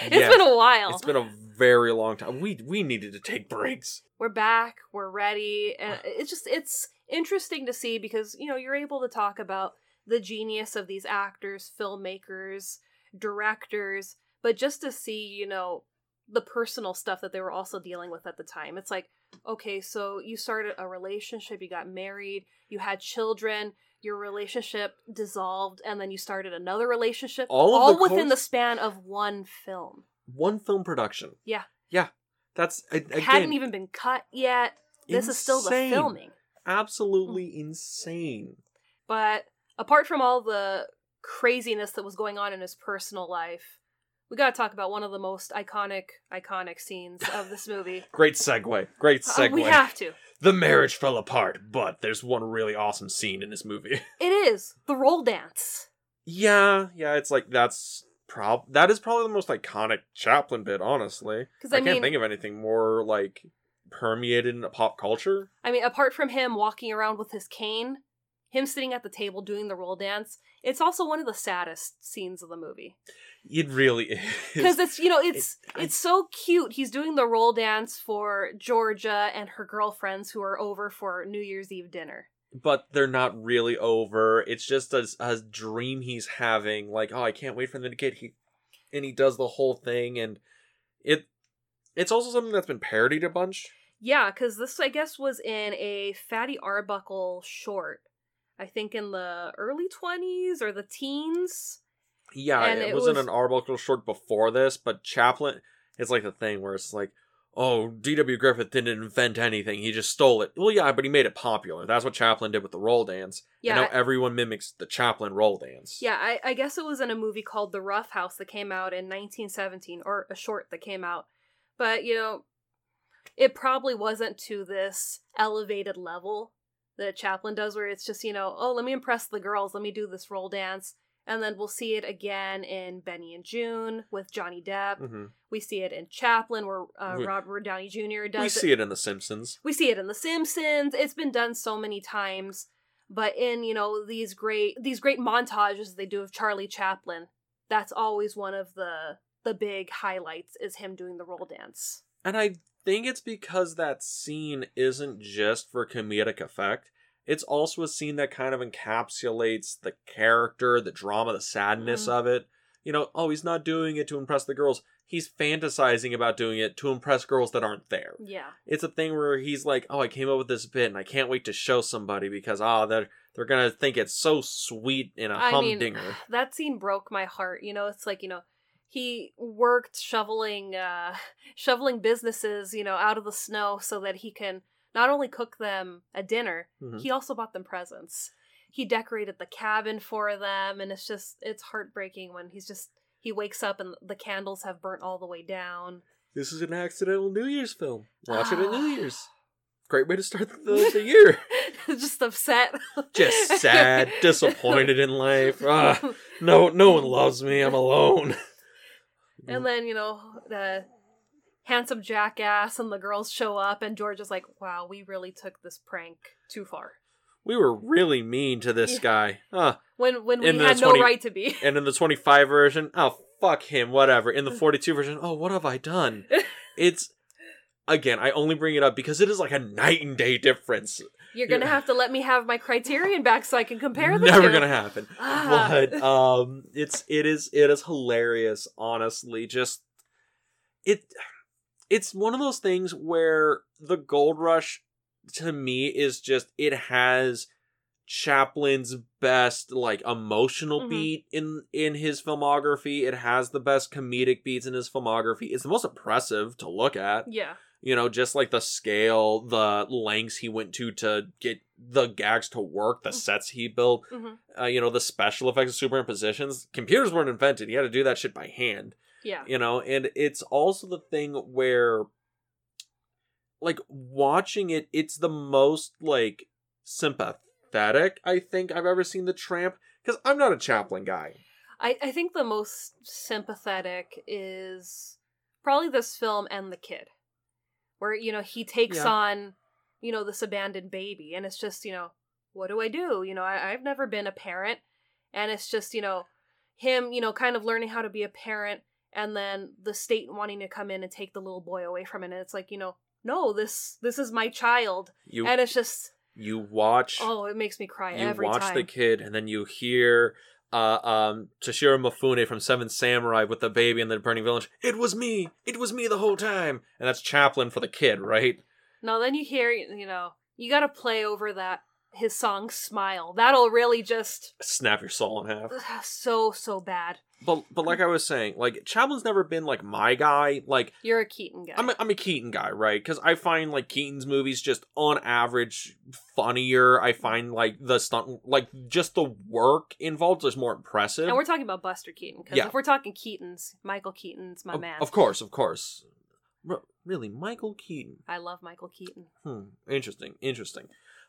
It's yes. been a while. It's been a very long time. We we needed to take breaks. We're back. We're ready. And it's just, it's interesting to see because, you know, you're able to talk about the genius of these actors, filmmakers, directors, but just to see, you know, the personal stuff that they were also dealing with at the time. It's like, okay, so you started a relationship, you got married, you had children, your relationship dissolved, and then you started another relationship, all, all the within course... the span of one film. One film production. Yeah. Yeah. That's, I, again... It hadn't even been cut yet. This insane. Is still the filming. Absolutely mm. insane. But apart from all the craziness that was going on in his personal life, we gotta talk about one of the most iconic, iconic scenes of this movie. Great segue. Great segue. Uh, we have to. The marriage fell apart, but there's one really awesome scene in this movie. It is. The roll dance. Yeah, yeah, it's like, that's prob- that is probably the most iconic Chaplin bit, honestly. I, I mean, can't think of anything more, like, permeated in pop culture. I mean, apart from him walking around with his cane, him sitting at the table doing the roll dance, it's also one of the saddest scenes of the movie. It really is. Because it's, you know, it's it, I, it's so cute. He's doing the roll dance for Georgia and her girlfriends who are over for New Year's Eve dinner. But they're not really over. It's just a, a dream he's having. Like, oh, I can't wait for them to get he, and he does the whole thing. And it it's also something that's been parodied a bunch. Yeah, because this, I guess, was in a Fatty Arbuckle short. I think in the early twenties or the teens. Yeah, and it, it was, was in an Arbuckle short before this, but Chaplin, it's like the thing where it's like, oh, D W. Griffith didn't invent anything, he just stole it. Well, yeah, but he made it popular. That's what Chaplin did with the roll dance. Yeah, and now I, everyone mimics the Chaplin roll dance. Yeah, I, I guess it was in a movie called The Rough House that came out in nineteen seventeen, or a short that came out. But, you know, it probably wasn't to this elevated level that Chaplin does, where it's just, you know, oh, let me impress the girls, let me do this roll dance. And then we'll see it again in Benny and June with Johnny Depp. Mm-hmm. We see it in Chaplin where uh, we, Robert Downey Junior does it. We see it in The Simpsons. We see it in The Simpsons. It's been done so many times. But in, you know, these great these great montages they do of Charlie Chaplin, that's always one of the the big highlights is him doing the roll dance. And I think it's because that scene isn't just for comedic effect. It's also a scene that kind of encapsulates the character, the drama, the sadness mm-hmm. of it. You know, oh, he's not doing it to impress the girls. He's fantasizing about doing it to impress girls that aren't there. Yeah. It's a thing where he's like, oh, I came up with this bit and I can't wait to show somebody because, ah, oh, they're, they're going to think it's so sweet in a I humdinger. Mean, that scene broke my heart. You know, it's like, you know, he worked shoveling, uh, shoveling businesses, you know, out of the snow so that he can not only cook them a dinner, mm-hmm. he also bought them presents. He decorated the cabin for them, and it's just, it's heartbreaking when he's just, he wakes up and the candles have burnt all the way down. This is an accidental New Year's film. Watch it at New Year's. Great way to start the, the year. Just upset. Just sad, disappointed in life. Ah, no, no one loves me. I'm alone. And then, you know, the handsome jackass and the girls show up and George is like, wow, we really took this prank too far. We were really mean to this yeah. guy. Huh. When when we had no right to be. And in the twenty-five version, oh, fuck him, whatever. In the forty-two version, oh, what have I done? It's, again, I only bring it up because it is like a night and day difference. You're going to have to let me have my Criterion back so I can compare the two. Never going to happen. Ah. But um, it's, it is, it is hilarious, honestly. Just, it... It's one of those things where The Gold Rush, to me, is just, it has Chaplin's best, like, emotional mm-hmm. beat in, in his filmography. It has the best comedic beats in his filmography. It's the most impressive to look at. Yeah. You know, just, like, the scale, the lengths he went to to get the gags to work, the mm-hmm. sets he built, mm-hmm. uh, you know, the special effects, superimpositions. Computers weren't invented. He had to do that shit by hand. Yeah. You know, and it's also the thing where, like, watching it, it's the most, like, sympathetic I think I've ever seen The Tramp, because I'm not a Chaplin guy. I, I think the most sympathetic is probably this film and The Kid, where, you know, he takes yeah. on, you know, this abandoned baby, and it's just, you know, what do I do? You know, I, I've never been a parent. And it's just, you know, him, you know, kind of learning how to be a parent, and then the state wanting to come in and take the little boy away from it. And it's like, you know, no, this this is my child. You, and it's just... You watch... Oh, it makes me cry every time. You watch The Kid, and then you hear... Uh, um, Toshiro Mifune from Seven Samurai with the baby in the burning village. It was me. It was me the whole time. And that's Chaplin for The Kid, right? No, then you hear, you know, you got to play over that his song "Smile." That'll really just snap your soul in half. So so bad. But but like I was saying, like Chaplin's never been like my guy. Like you're a Keaton guy. I'm a, I'm a Keaton guy, right? Because I find like Keaton's movies just on average funnier. I find like the stunt, like just the work involved is more impressive. And we're talking about Buster Keaton because yeah. if we're talking Keaton's, Michael Keaton's my of, man. Of course, of course. R- really, Michael Keaton. I love Michael Keaton. Hmm. Interesting. Interesting.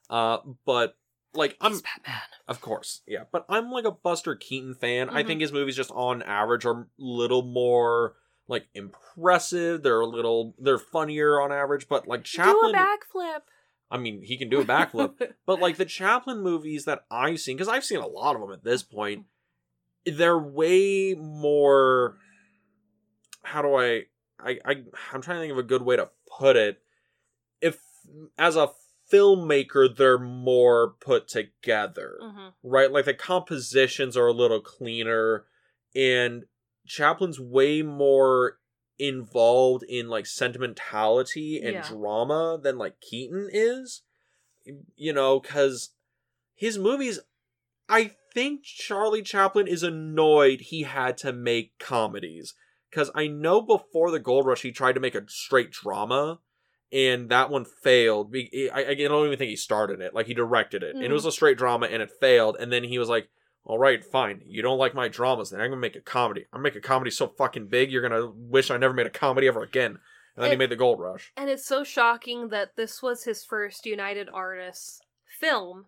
Uh, but like I'm, he's Batman. Of course, yeah. But I'm like a Buster Keaton fan. Mm-hmm. I think his movies just on average are a little more like impressive. They're a little, they're funnier on average. But like Chaplin, do a backflip. I mean, he can do a backflip. But like the Chaplin movies that I've seen, because I've seen a lot of them at this point, they're way more. How do I? I, I I'm trying to think of a good way to put it. If as a filmmaker, they're more put together, mm-hmm. right? Like the compositions are a little cleaner, and Chaplin's way more involved in like sentimentality and yeah. drama than like Keaton is, you know, because his movies, I think Charlie Chaplin is annoyed he had to make comedies, because I know before The Gold Rush, he tried to make a straight drama. And that one failed. I don't even think he started it. Like, he directed it. Mm-hmm. And it was a straight drama, and it failed. And then he was like, all right, fine. You don't like my dramas, then I'm going to make a comedy. I'm going to make a comedy so fucking big, you're going to wish I never made a comedy ever again. And then it, he made The Gold Rush. And it's so shocking that this was his first United Artists film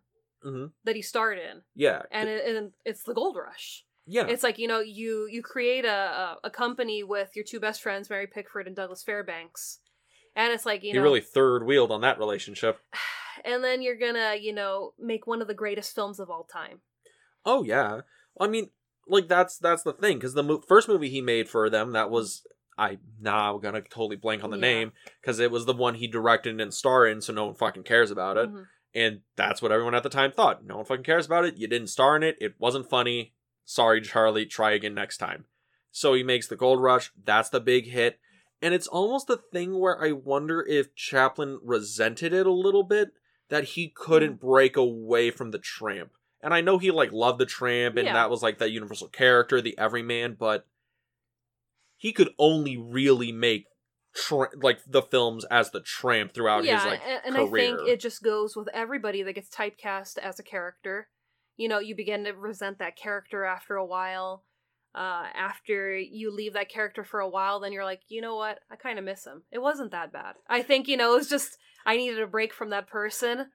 mm-hmm. that he starred in. Yeah. And, it, and it's The Gold Rush. Yeah. It's like, you know, you, you create a, a company with your two best friends, Mary Pickford and Douglas Fairbanks. And it's like, you know... He really third-wheeled on that relationship. And then you're gonna, you know, make one of the greatest films of all time. Oh, yeah. I mean, like, that's that's the thing. Because the mo- first movie he made for them, that was... I'm now gonna totally blank on the yeah. name. Because it was the one he directed and starred in, so no one fucking cares about it. Mm-hmm. And that's what everyone at the time thought. No one fucking cares about it. You didn't star in it. It wasn't funny. Sorry, Charlie. Try again next time. So he makes The Gold Rush. That's the big hit. And it's almost a thing where I wonder if Chaplin resented it a little bit, that he couldn't break away from the Tramp. And I know he, like, loved the Tramp, and yeah. that was, like, that universal character, the everyman, but he could only really make, tra- like, the films as the Tramp throughout yeah, his, like, career. And I think it just goes with everybody that gets typecast as a character. You know, you begin to resent that character after a while. Uh, after you leave that character for a while, then you're like, you know what? I kind of miss him. It wasn't that bad. I think, you know, it was just, I needed a break from that person.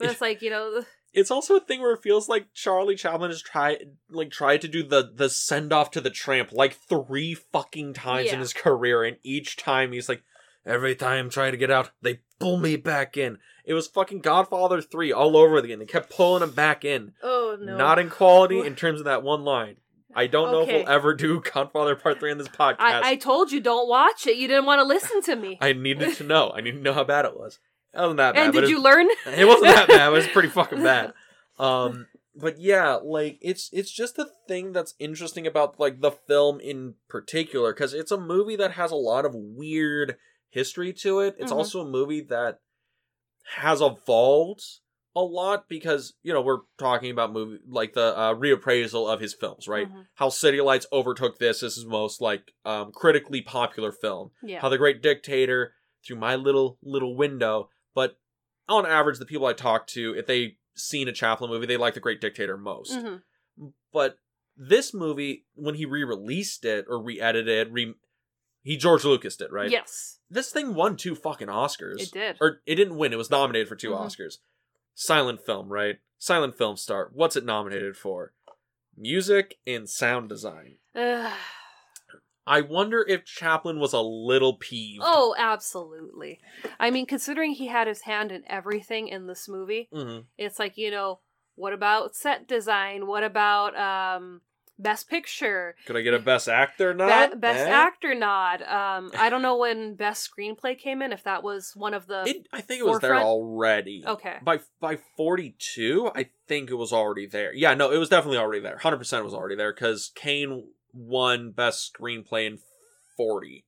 But it's like, you know... It's also a thing where it feels like Charlie Chaplin has tried, like, tried to do the, the send-off to the Tramp, like, three fucking times yeah. in his career, and each time he's like, every time I try to get out, they pull me back in. It was fucking Godfather three all over again. They kept pulling him back in. Oh, no. Not in quality in terms of that one line. I don't know okay. if we'll ever do Godfather Part three on this podcast. I, I told you, don't watch it. You didn't want to listen to me. I needed to know. I needed to know how bad it was. It wasn't that bad. And did you it, learn? It wasn't that bad. It was pretty fucking bad. Um, but yeah, like, it's it's just a thing that's interesting about, like, the film in particular. Because it's a movie that has a lot of weird history to it. It's mm-hmm. also a movie that has evolved a lot, because, you know, we're talking about movie like the uh, reappraisal of his films, right? Mm-hmm. How City Lights overtook this as his most, like, um, critically popular film. Yeah. How The Great Dictator, through my little little window. But on average, the people I talk to, if they've seen a Chaplin movie, they like The Great Dictator most. Mm-hmm. But this movie, when he re-released it or re-edited, re- he George Lucased it, right? Yes. This thing won two fucking Oscars. It did. Or it didn't win. It was nominated for two mm-hmm. Oscars. Silent film, right? Silent film star. What's it nominated for? Music and sound design. Ugh. I wonder if Chaplin was a little peeved. Oh, absolutely. I mean, considering he had his hand in everything in this movie, mm-hmm. it's like, you know, what about set design? What about um, Best Picture? Could I get a Best Actor nod? Be- best eh? Actor nod. Um, I don't know when Best Screenplay came in, if that was one of the it, I think it was forefront. There already. Okay. By by forty-two, I think it was already there. Yeah, no, it was definitely already there. one hundred percent it was already there, because Kane won Best Screenplay in forty.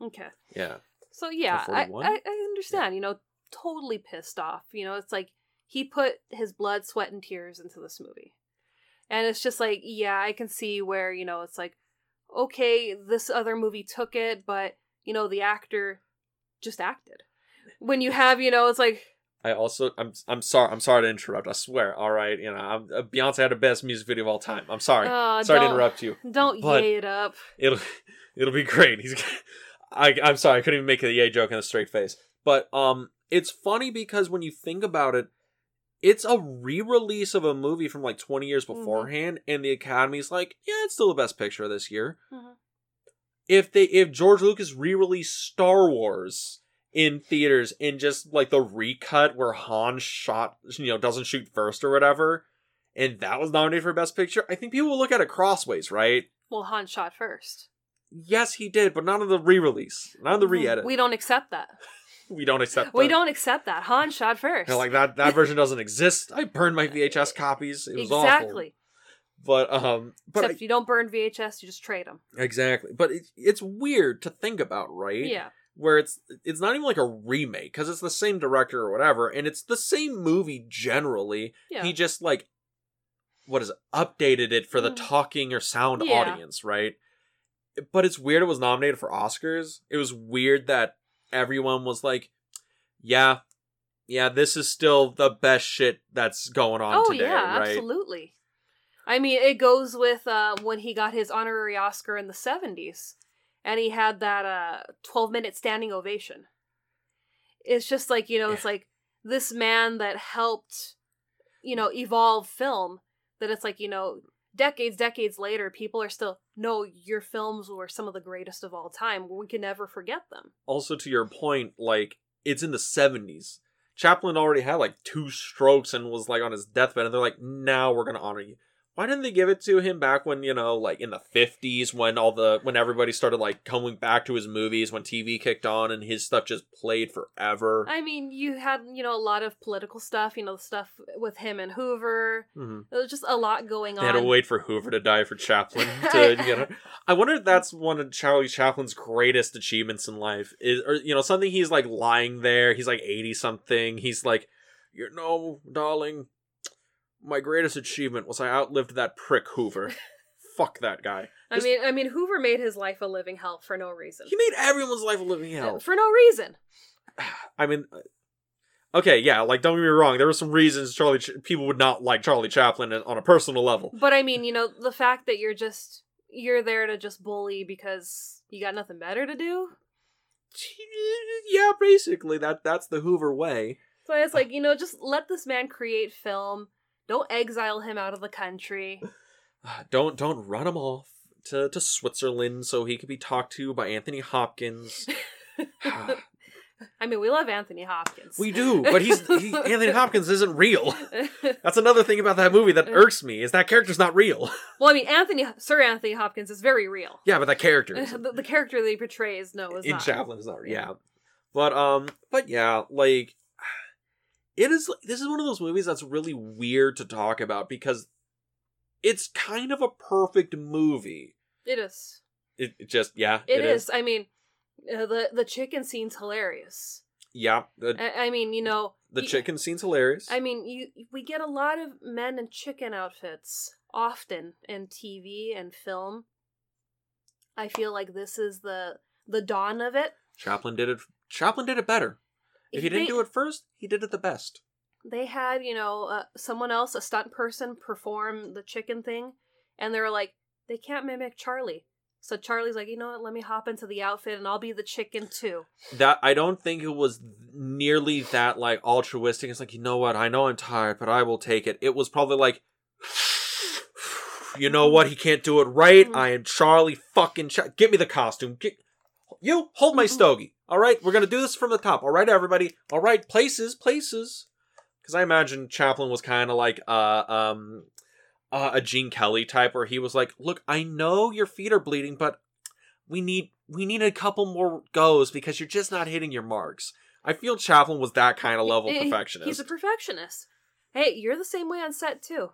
Okay. Yeah. So yeah, I, I understand, yeah. you know, totally pissed off. You know, it's like he put his blood, sweat, and tears into this movie. And it's just like, yeah, I can see where, you know, it's like, okay, this other movie took it, but, you know, the actor just acted. When you have, you know, it's like... I also, I'm I'm sorry, I'm sorry to interrupt, I swear, all right, you know, I'm, Beyonce had the best music video of all time, I'm sorry, uh, sorry to interrupt you. Don't but yay it up. It'll, it'll be great. He's, I, I'm sorry, I couldn't even make a yay joke in a straight face, but um, it's funny because when you think about it, it's a re-release of a movie from like twenty years beforehand, mm-hmm. and the Academy's like, yeah, it's still the best picture this year. Mm-hmm. If they, if George Lucas re-released Star Wars in theaters, in just like the recut where Han shot, you know, doesn't shoot first or whatever, and that was nominated for Best Picture, I think people will look at it crossways, right? Well, Han shot first. Yes, he did, but not in the re-release, not in the re-edit. We don't accept that. We don't accept that. We don't accept that. Han shot first. They're like, that that version doesn't exist. I burned my V H S copies. It was awful. Exactly. But um, but except I, you don't burn V H S, you just trade them. Exactly, but it, it's weird to think about, right? Yeah. Where it's it's not even like a remake, because it's the same director or whatever, and it's the same movie generally. Yeah. He just, like, what is it, updated it for the mm. talking or sound yeah. audience, right? But it's weird it was nominated for Oscars. It was weird that everyone was like, yeah, yeah, this is still the best shit that's going on oh, today, yeah, right? Absolutely. I mean, it goes with uh, when he got his honorary Oscar in the seventies. And he had that uh, twelve-minute standing ovation. It's just like, you know, it's like this man that helped, you know, evolve film. That it's like, you know, decades, decades later, people are still, no, your films were some of the greatest of all time. We can never forget them. Also, to your point, like, it's in the seventies. Chaplin already had, like, two strokes and was, like, on his deathbed. And they're like, now we're going to honor you. Why didn't they give it to him back when, you know, like in the fifties, when all the, when everybody started like coming back to his movies, when T V kicked on and his stuff just played forever? I mean, you had, you know, a lot of political stuff, you know, the stuff with him and Hoover. Mm-hmm. There was just a lot going on. They had to wait for Hoover to die for Chaplin to, you know. I wonder if that's one of Charlie Chaplin's greatest achievements in life is, or, you know, something he's like lying there. He's like eighty something. He's like, you know, darling, my greatest achievement was I outlived that prick Hoover. Fuck that guy. I Just, mean, I mean, Hoover made his life a living hell for no reason. He made everyone's life a living hell. For no reason. I mean, okay, yeah, like, don't get me wrong. There were some reasons Charlie Ch- people would not like Charlie Chaplin on a personal level. But I mean, you know, the fact that you're just, you're there to just bully because you got nothing better to do? Yeah, basically, that that's the Hoover way. So it's like, you know, just let this man create film. Don't exile him out of the country. Don't don't run him off to, to Switzerland so he could be talked to by Anthony Hopkins. I mean, we love Anthony Hopkins. We do, but he's he, Anthony Hopkins isn't real. That's another thing about that movie that irks me, is that character's not real. Well, I mean, Anthony Sir Anthony Hopkins is very real. Yeah, but that character. the, the character that he portrays, no, is In not. In Chaplin is not real. Yeah. But, um, but yeah, like... It is, this is one of those movies that's really weird to talk about because it's kind of a perfect movie. It is. It, it just, yeah. It, it is. is. I mean, uh, the, the chicken scene's hilarious. Yeah. The, I, I mean, you know. The you, chicken scene's hilarious. I mean, you we get a lot of men in chicken outfits often in T V and film. I feel like this is the the dawn of it. Chaplin did it. Chaplin did it better. If he didn't they, do it first, he did it the best. They had, you know, uh, someone else, a stunt person, perform the chicken thing. And they were like, they can't mimic Charlie. So Charlie's like, you know what, let me hop into the outfit and I'll be the chicken too. That I don't think it was nearly that, like, altruistic. It's like, you know what, I know I'm tired, but I will take it. It was probably like... you know what? He can't do it right. I am Charlie fucking... Ch- Get me the costume. Get- you, hold my stogie. All right, we're going to do this from the top. All right, everybody. All right, places, places. Because I imagine Chaplin was kind of like uh, um, uh, a Gene Kelly type where he was like, look, I know your feet are bleeding, but we need we need a couple more goes because you're just not hitting your marks. I feel Chaplin was that kind of level he, perfectionist. He's a perfectionist. Hey, you're the same way on set, too.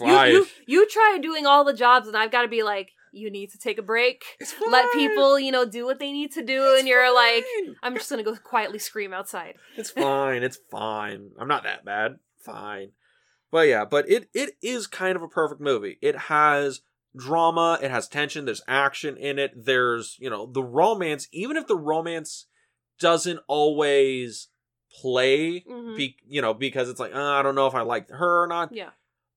you, you, you try doing all the jobs, and I've got to be like, you need to take a break. Let people, you know, do what they need to do, it's and you're fine. Like, I'm just going to go quietly scream outside. It's fine. It's fine. I'm not that bad. Fine. But yeah, but it it is kind of a perfect movie. It has drama. It has tension. There's action in it. There's, you know, the romance. Even if the romance doesn't always... play mm-hmm. be, you know because it's like oh, I don't know if I like her or not, yeah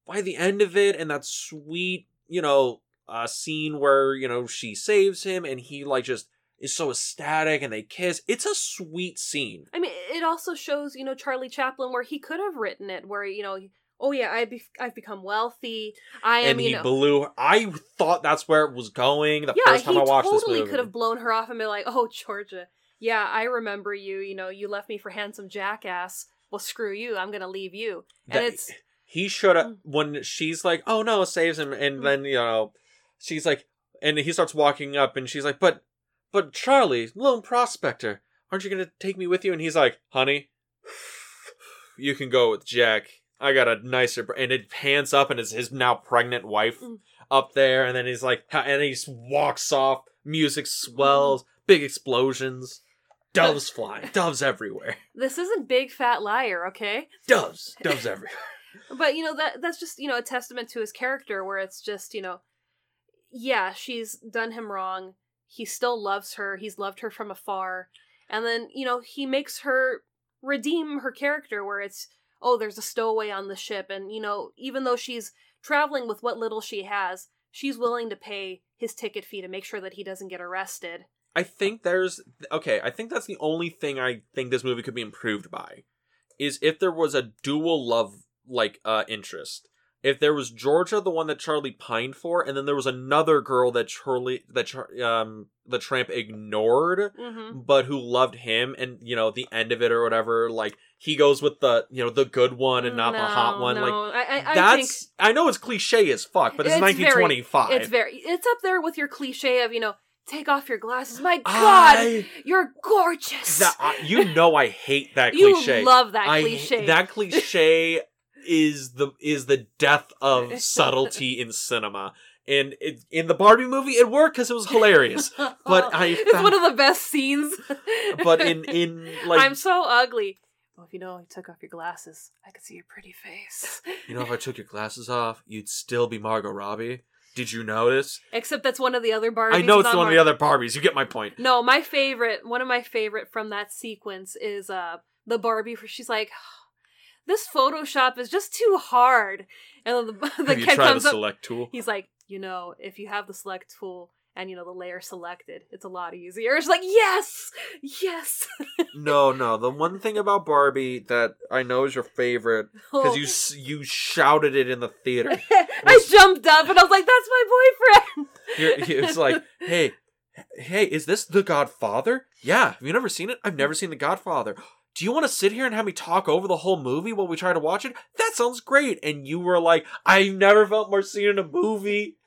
by the end of it, and that sweet you know uh scene where you know she saves him and he like just is so ecstatic and they kiss, it's a sweet scene. I mean, it also shows you know Charlie Chaplin where he could have written it where you know oh yeah I be- I've become wealthy I am and he you know. blew I thought that's where it was going the yeah, first time I watched totally this movie. He totally could have blown her off and been like, oh, Georgia, yeah, I remember you, you know, you left me for handsome jackass. Well, screw you, I'm gonna leave you. And that, it's... He should have, when she's like, oh no, saves him, and then, you know, she's like, and he starts walking up, and she's like, but, but Charlie, lone prospector, aren't you gonna take me with you? And he's like, honey, you can go with Jack. I got a nicer, and it pans up, and it's his now pregnant wife up there, and then he's like, and he just walks off, music swells, big explosions. Doves flying. Doves everywhere. This isn't Big Fat Liar, okay? Doves. Doves everywhere. But, you know, that that's just, you know, a testament to his character where it's just, you know, yeah, she's done him wrong. He still loves her. He's loved her from afar. And then, you know, he makes her redeem her character where it's, oh, there's a stowaway on the ship. And, you know, even though she's traveling with what little she has, she's willing to pay his ticket fee to make sure that he doesn't get arrested. I think there's, okay, I think that's the only thing I think this movie could be improved by, is if there was a dual love, like, uh, interest. If there was Georgia, the one that Charlie pined for, and then there was another girl that Charlie, that Char, um, the tramp ignored, mm-hmm. but who loved him, and, you know, the end of it or whatever, like, he goes with the, you know, the good one and not no, the hot one. No. Like, I, I, that's, I, think I know it's cliche as fuck, but it's, it's nineteen twenty-five. Very, it's very, it's up there with your cliche of, you know, take off your glasses. My God, I, you're gorgeous. That, I, you know I hate that cliche. You love that I, cliche. That cliche is the is the death of subtlety in cinema. And it, in the Barbie movie, it worked because it was hilarious. But I it's found, one of the best scenes. But in, in like... I'm so ugly. Well, if you know I took off your glasses, I could see your pretty face. You know, if I took your glasses off, you'd still be Margot Robbie. Did you notice? Except that's one of the other Barbies. I know it's on one Marvel. Of the other Barbies. You get my point. No, my favorite, one of my favorite from that sequence is uh, the Barbie where she's like, this Photoshop is just too hard. And then the, the kid comes up. Have you tried the select tool? He's like, you know, if you have the select tool and, you know, the layer selected, it's a lot easier. It's like, yes! Yes! no, no. The one thing about Barbie that I know is your favorite, because oh. you you shouted it in the theater. Was, I jumped up and I was like, that's my boyfriend! It's like, hey, hey, is this The Godfather? Yeah. Have you never seen it? I've never seen The Godfather. Do you want to sit here and have me talk over the whole movie while we try to watch it? That sounds great. And you were like, I've never felt more seen in a movie.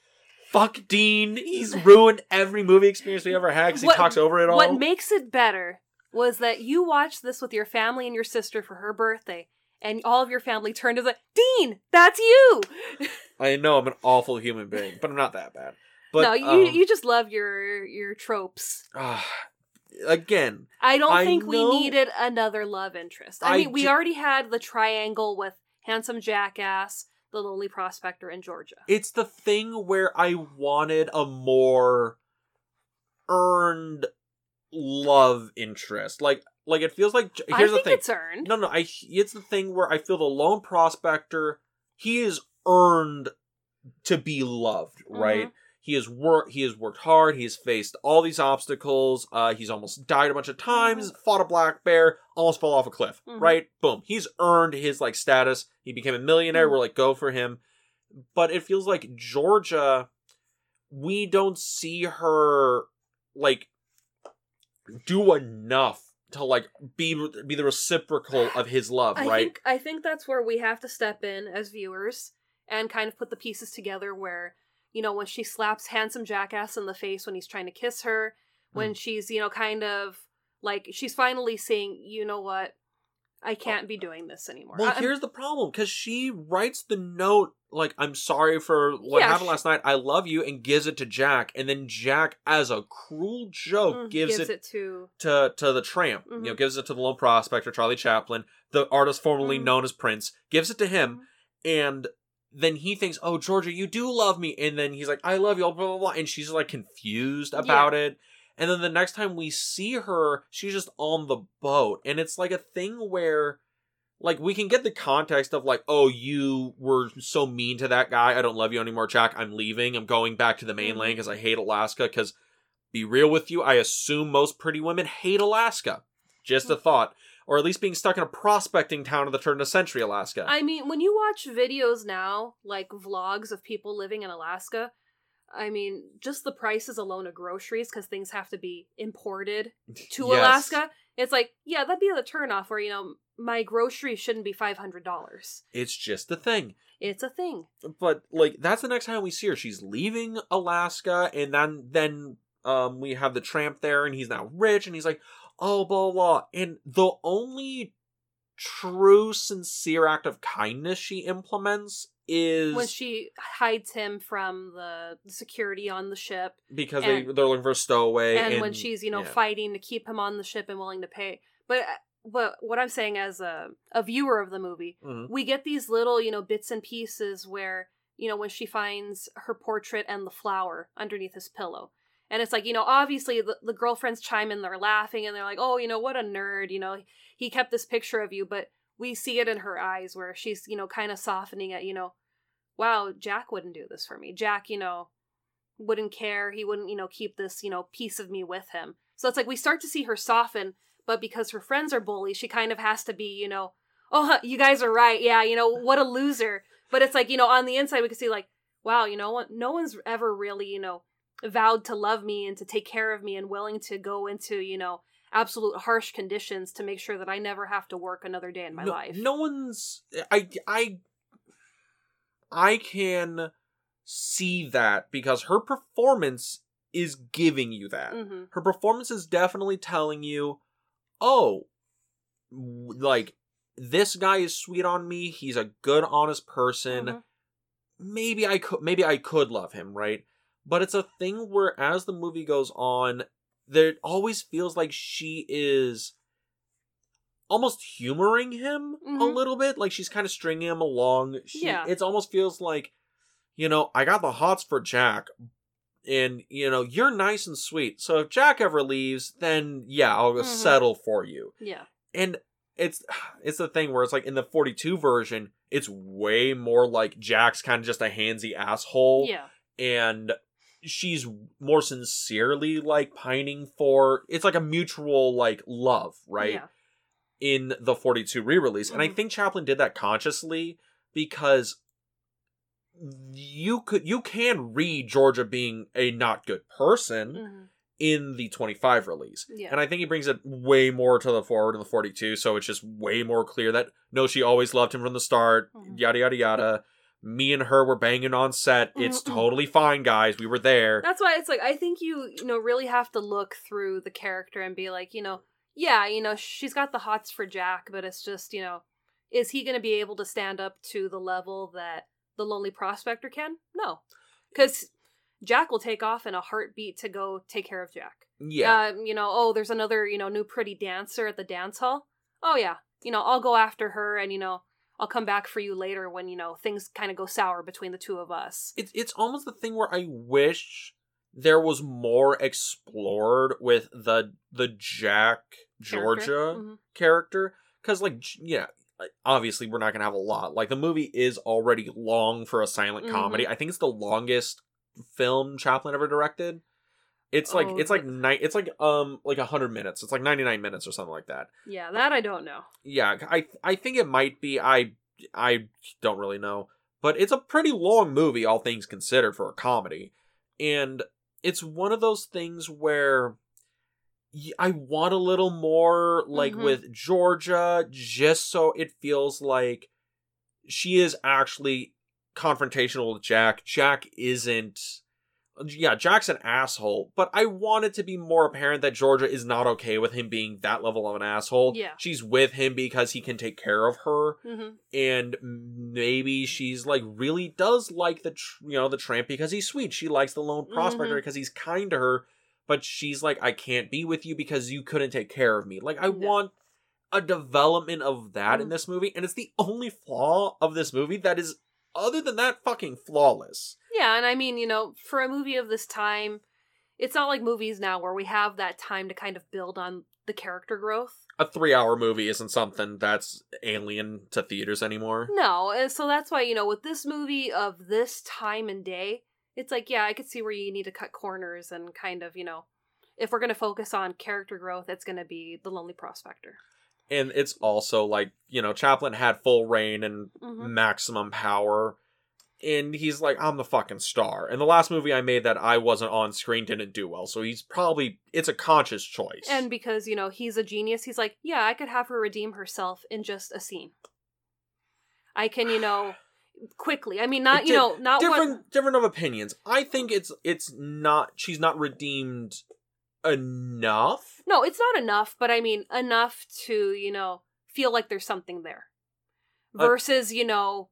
Fuck Dean. He's ruined every movie experience we ever had because he talks over it all. What makes it better was that you watched this with your family and your sister for her birthday, and all of your family turned and was like, Dean, that's you! I know I'm an awful human being, but I'm not that bad. But, no, you um, you just love your, your tropes. Uh, again. I don't I think know, we needed another love interest. I, I mean, d- we already had the triangle with Handsome Jackass, the Lonely Prospector in Georgia. It's the thing where I wanted a more earned love interest. Like, like it feels like... Here's I think the thing. It's earned. No, no, I, it's the thing where I feel the Lone Prospector, he is earned to be loved, right? Mm-hmm. He has worked, he has worked hard, he's faced all these obstacles, uh, he's almost died a bunch of times, fought a black bear, almost fell off a cliff, mm-hmm. right? Boom. He's earned his, like, status. He became a millionaire. Mm-hmm. We're like, go for him. but it feels like Georgia, we don't see her, like, do enough to, like, be be the reciprocal of his love, I right? Think, I think that's where we have to step in as viewers and kind of put the pieces together where, you know, when she slaps Handsome Jackass in the face when he's trying to kiss her, when mm. she's, you know, kind of, like, she's finally saying, you know what, I can't be doing this anymore. Well, I'm... here's the problem, because she writes the note, like, I'm sorry for what yeah, happened she... last night, I love you, and gives it to Jack, and then Jack, as a cruel joke, mm, gives, gives it, it to... to to the tramp, mm-hmm. you know, gives it to the lone prospector, Charlie Chaplin, the artist formerly mm. known as Prince, gives it to him, mm. and then he thinks, oh, Georgia, you do love me, and then he's like, I love you, blah, blah, blah, and she's, like, confused about yeah. it. And then the next time we see her, she's just on the boat. And it's like a thing where, like, we can get the context of, like, oh, you were so mean to that guy. I don't love you anymore, Jack. I'm leaving. I'm going back to the mainland because I hate Alaska. Because, be real with you, I assume most pretty women hate Alaska. Just a thought. Or at least being stuck in a prospecting town of the turn of the century, Alaska. I mean, when you watch videos now, like vlogs of people living in Alaska, I mean, just the prices alone of groceries, because things have to be imported to yes. Alaska. It's like, yeah, that'd be the turnoff where, you know, my groceries shouldn't be five hundred dollars. It's just a thing. It's a thing. But, like, that's the next time we see her. She's leaving Alaska, and then then um, we have the tramp there, and he's now rich, and he's like, oh, blah, blah. And the only true, sincere act of kindness she implements is when she hides him from the security on the ship because and, they, they're looking for a stowaway, and, and when she's you know yeah. fighting to keep him on the ship and willing to pay. But but what I'm saying as a, a viewer of the movie, mm-hmm. we get these little you know bits and pieces where you know when she finds her portrait and the flower underneath his pillow, and it's like you know obviously the, the girlfriends chime in, they're laughing, and they're like, oh you know what a nerd, you know he kept this picture of you, but we see it in her eyes where she's you know kind of softening at you know. Wow, Jack wouldn't do this for me. Jack, you know, wouldn't care. He wouldn't, you know, keep this, you know, piece of me with him. So it's like we start to see her soften, but because her friends are bullies, she kind of has to be, you know, oh, you guys are right. Yeah, you know, what a loser. But it's like, you know, on the inside, we can see like, wow, you know, no one's ever really, you know, vowed to love me and to take care of me and willing to go into, you know, absolute harsh conditions to make sure that I never have to work another day in my no, life. No one's, I, I... I can see that because her performance is giving you that. Mm-hmm. Her performance is definitely telling you, oh, like, this guy is sweet on me. He's a good, honest person. Mm-hmm. Maybe I could, maybe I could love him, right? But it's a thing where as the movie goes on, there always feels like she is almost humoring him mm-hmm. a little bit. Like, she's kind of stringing him along. She, yeah. It almost feels like, you know, I got the hots for Jack. And, you know, you're nice and sweet. So if Jack ever leaves, then, yeah, I'll mm-hmm. settle for you. Yeah. And it's it's the thing where it's like in the forty-two version, it's way more like Jack's kind of just a handsy asshole. Yeah. And she's more sincerely, like, pining for... It's like a mutual, like, love, right? Yeah. In the forty-two re-release. And I think Chaplin did that consciously because you could you can read Georgia being a not good person mm-hmm. in the twenty-five release. Yeah. And I think he brings it way more to the forward in the forty-two, so it's just way more clear that no, she always loved him from the start, mm-hmm. yada yada yada. Me and her were banging on set. It's mm-hmm. totally fine, guys. We were there. That's why it's like I think you, you know, really have to look through the character and be like, you know, yeah, you know, she's got the hots for Jack, but it's just, you know, is he going to be able to stand up to the level that the lonely prospector can? No. Because Jack will take off in a heartbeat to go take care of Jack. Yeah. Um, you know, oh, there's another, you know, new pretty dancer at the dance hall. Oh, yeah. You know, I'll go after her and, you know, I'll come back for you later when, you know, things kind of go sour between the two of us. It's, it's almost the thing where I wish there was more explored with the the Jack Georgia character. Mm-hmm. character. Because, like, yeah, obviously we're not going to have a lot. Like, the movie is already long for a silent mm-hmm. comedy. I think it's the longest film Chaplin ever directed. It's like, oh, it's like, ni- it's like, um, like one hundred minutes. It's like ninety-nine minutes or something like that. Yeah, that I don't know. Yeah, I I think it might be. I I don't really know. But it's a pretty long movie, all things considered, for a comedy. And it's one of those things where I want a little more, like, mm-hmm. with Georgia, just so it feels like she is actually confrontational with Jack. Jack isn't... Yeah, Jack's an asshole, but I want it to be more apparent that Georgia is not okay with him being that level of an asshole. Yeah. She's with him because he can take care of her, mm-hmm. and maybe she's, like, really does like the, tr- you know, the tramp because he's sweet. She likes the lone prospector mm-hmm. because he's kind to her, but she's like, I can't be with you because you couldn't take care of me. Like, I no. want a development of that mm-hmm. in this movie, and it's the only flaw of this movie that is, other than that, fucking flawless. Yeah, and I mean, you know, for a movie of this time, it's not like movies now where we have that time to kind of build on the character growth. A three-hour movie isn't something that's alien to theaters anymore. No, and so that's why, you know, with this movie of this time and day, it's like, yeah, I could see where you need to cut corners and kind of, you know, if we're going to focus on character growth, it's going to be The Lonely Prospector. And it's also like, you know, Chaplin had full reign and mm-hmm. maximum power. And he's like, I'm the fucking star. And the last movie I made that I wasn't on screen didn't do well. So he's probably, it's a conscious choice. And because, you know, he's a genius, he's like, yeah, I could have her redeem herself in just a scene. I can, you know, quickly. I mean, not, you know, not different, what... different of opinions. I think it's, it's not, she's not redeemed enough. No, it's not enough, but I mean, enough to, you know, feel like there's something there. Versus, uh, you know...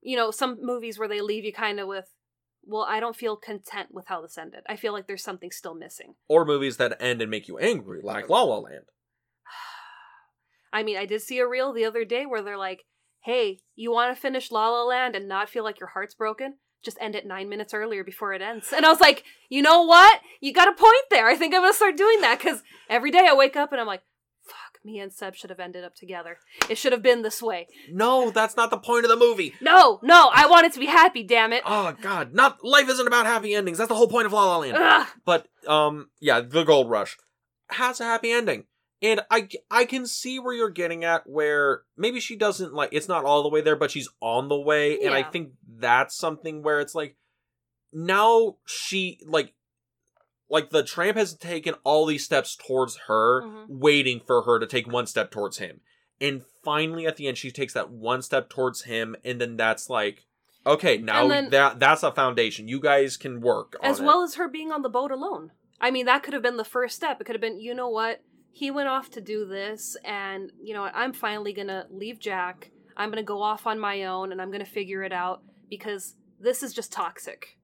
You know, some movies where they leave you kind of with, well, I don't feel content with how this ended. I feel like there's something still missing. Or movies that end and make you angry, like La La Land. I mean, I did see a reel the other day where they're like, hey, you want to finish La La Land and not feel like your heart's broken? Just end it nine minutes earlier before it ends. And I was like, you know what? You got a point there. I think I'm going to start doing that because every day I wake up and I'm like, me and Seb should have ended up together. It should have been this way. No, that's not the point of the movie. No, no, I want it to be happy, damn it. Oh, God. Not life isn't about happy endings. That's the whole point of La La Land. Ugh. But, um, yeah, The Gold Rush has a happy ending. And I, I can see where you're getting at, where maybe she doesn't, like, it's not all the way there, but she's on the way. Yeah. And I think that's something where it's like, now she, like, Like, the tramp has taken all these steps towards her, mm-hmm. waiting for her to take one step towards him. And finally, at the end, she takes that one step towards him, and then that's like, okay, now then, that that's a foundation. You guys can work on it. As well as her being on the boat alone. I mean, that could have been the first step. It could have been, you know what, he went off to do this, and, you know, I'm finally going to leave Jack. I'm going to go off on my own, and I'm going to figure it out, because this is just toxic.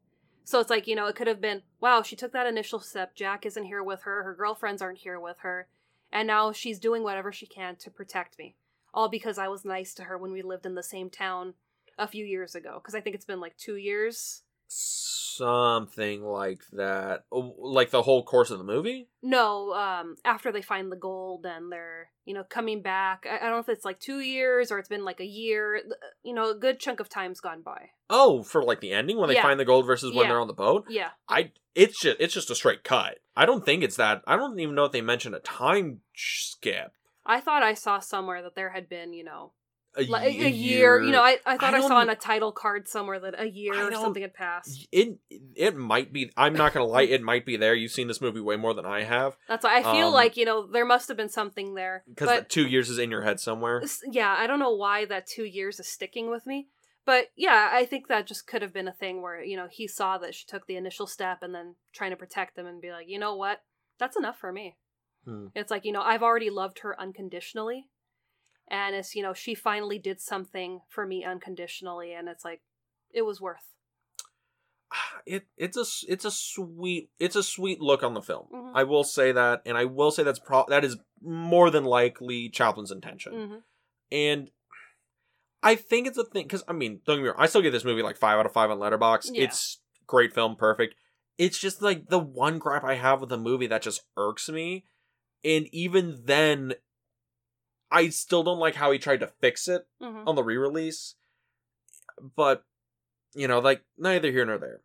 So it's like, you know, it could have been, wow, she took that initial step. Jack isn't here with her. Her girlfriends aren't here with her. And now she's doing whatever she can to protect me. All because I was nice to her when we lived in the same town a few years ago. Because I think it's been like two years. Something like that. Like the whole course of the movie? No, um, after they find the gold and they're, you know, coming back. I, I don't know if it's like two years or it's been like a year. You know, a good chunk of time's gone by. Oh, for like the ending when they yeah. find the gold versus when yeah. they're on the boat? Yeah. I it's just it's just a straight cut. I don't think it's that. I don't even know if they mentioned a time skip. I thought I saw somewhere that there had been, you know, A, like, year. a year, you know, I, I thought I, I saw on a title card somewhere that a year or something had passed. It it might be, I'm not going to lie, it might be there. You've seen this movie way more than I have. That's why I feel um, like, you know, there must have been something there. Because two years is in your head somewhere. Yeah, I don't know why that two years is sticking with me. But yeah, I think that just could have been a thing where, you know, he saw that she took the initial step and then trying to protect them and be like, you know what, that's enough for me. Hmm. It's like, you know, I've already loved her unconditionally. And it's, you know, she finally did something for me unconditionally, and it's like, it was worth. It it's a it's a sweet it's a sweet look on the film. Mm-hmm. I will say that, and I will say that's pro- that is more than likely Chaplin's intention. Mm-hmm. And I think it's a thing because I mean, don't get me wrong, I still give this movie like five out of five on Letterboxd. Yeah. It's great film, perfect. It's just like the one gripe I have with the movie that just irks me, and even then. I still don't like how he tried to fix it mm-hmm. on the re-release. But, you know, like, neither here nor there.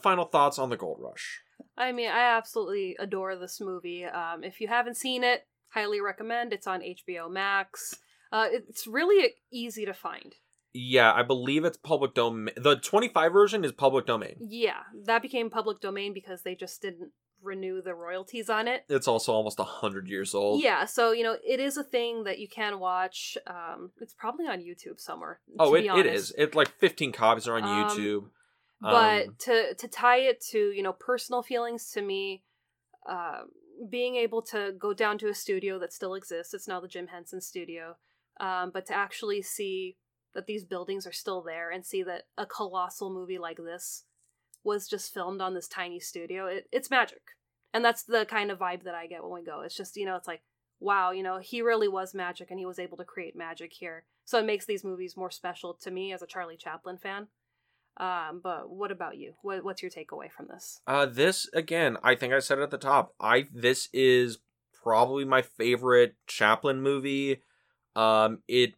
Final thoughts on The Gold Rush. I mean, I absolutely adore this movie. Um, if you haven't seen it, highly recommend. It's on H B O Max. Uh, it's really easy to find. Yeah, I believe it's public domain. The twenty-five version is public domain. Yeah, that became public domain because they just didn't renew the royalties on it. It's also almost one hundred years old. Yeah, so, you know, it is a thing that you can watch. Um, it's probably on YouTube somewhere, Oh, it, it is. It, like, fifteen copies are on um, YouTube. Um, but to, to tie it to, you know, personal feelings to me, uh, being able to go down to a studio that still exists, it's now the Jim Henson Studio, um, but to actually see that these buildings are still there and see that a colossal movie like this was just filmed on this tiny studio. It, it's magic. And that's the kind of vibe that I get when we go. It's just, you know, it's like, wow, you know, he really was magic and he was able to create magic here. So it makes these movies more special to me as a Charlie Chaplin fan. Um, but what about you? What, what's your takeaway from this? Uh, this, again, I think I said it at the top. I This is probably my favorite Chaplin movie. Um, it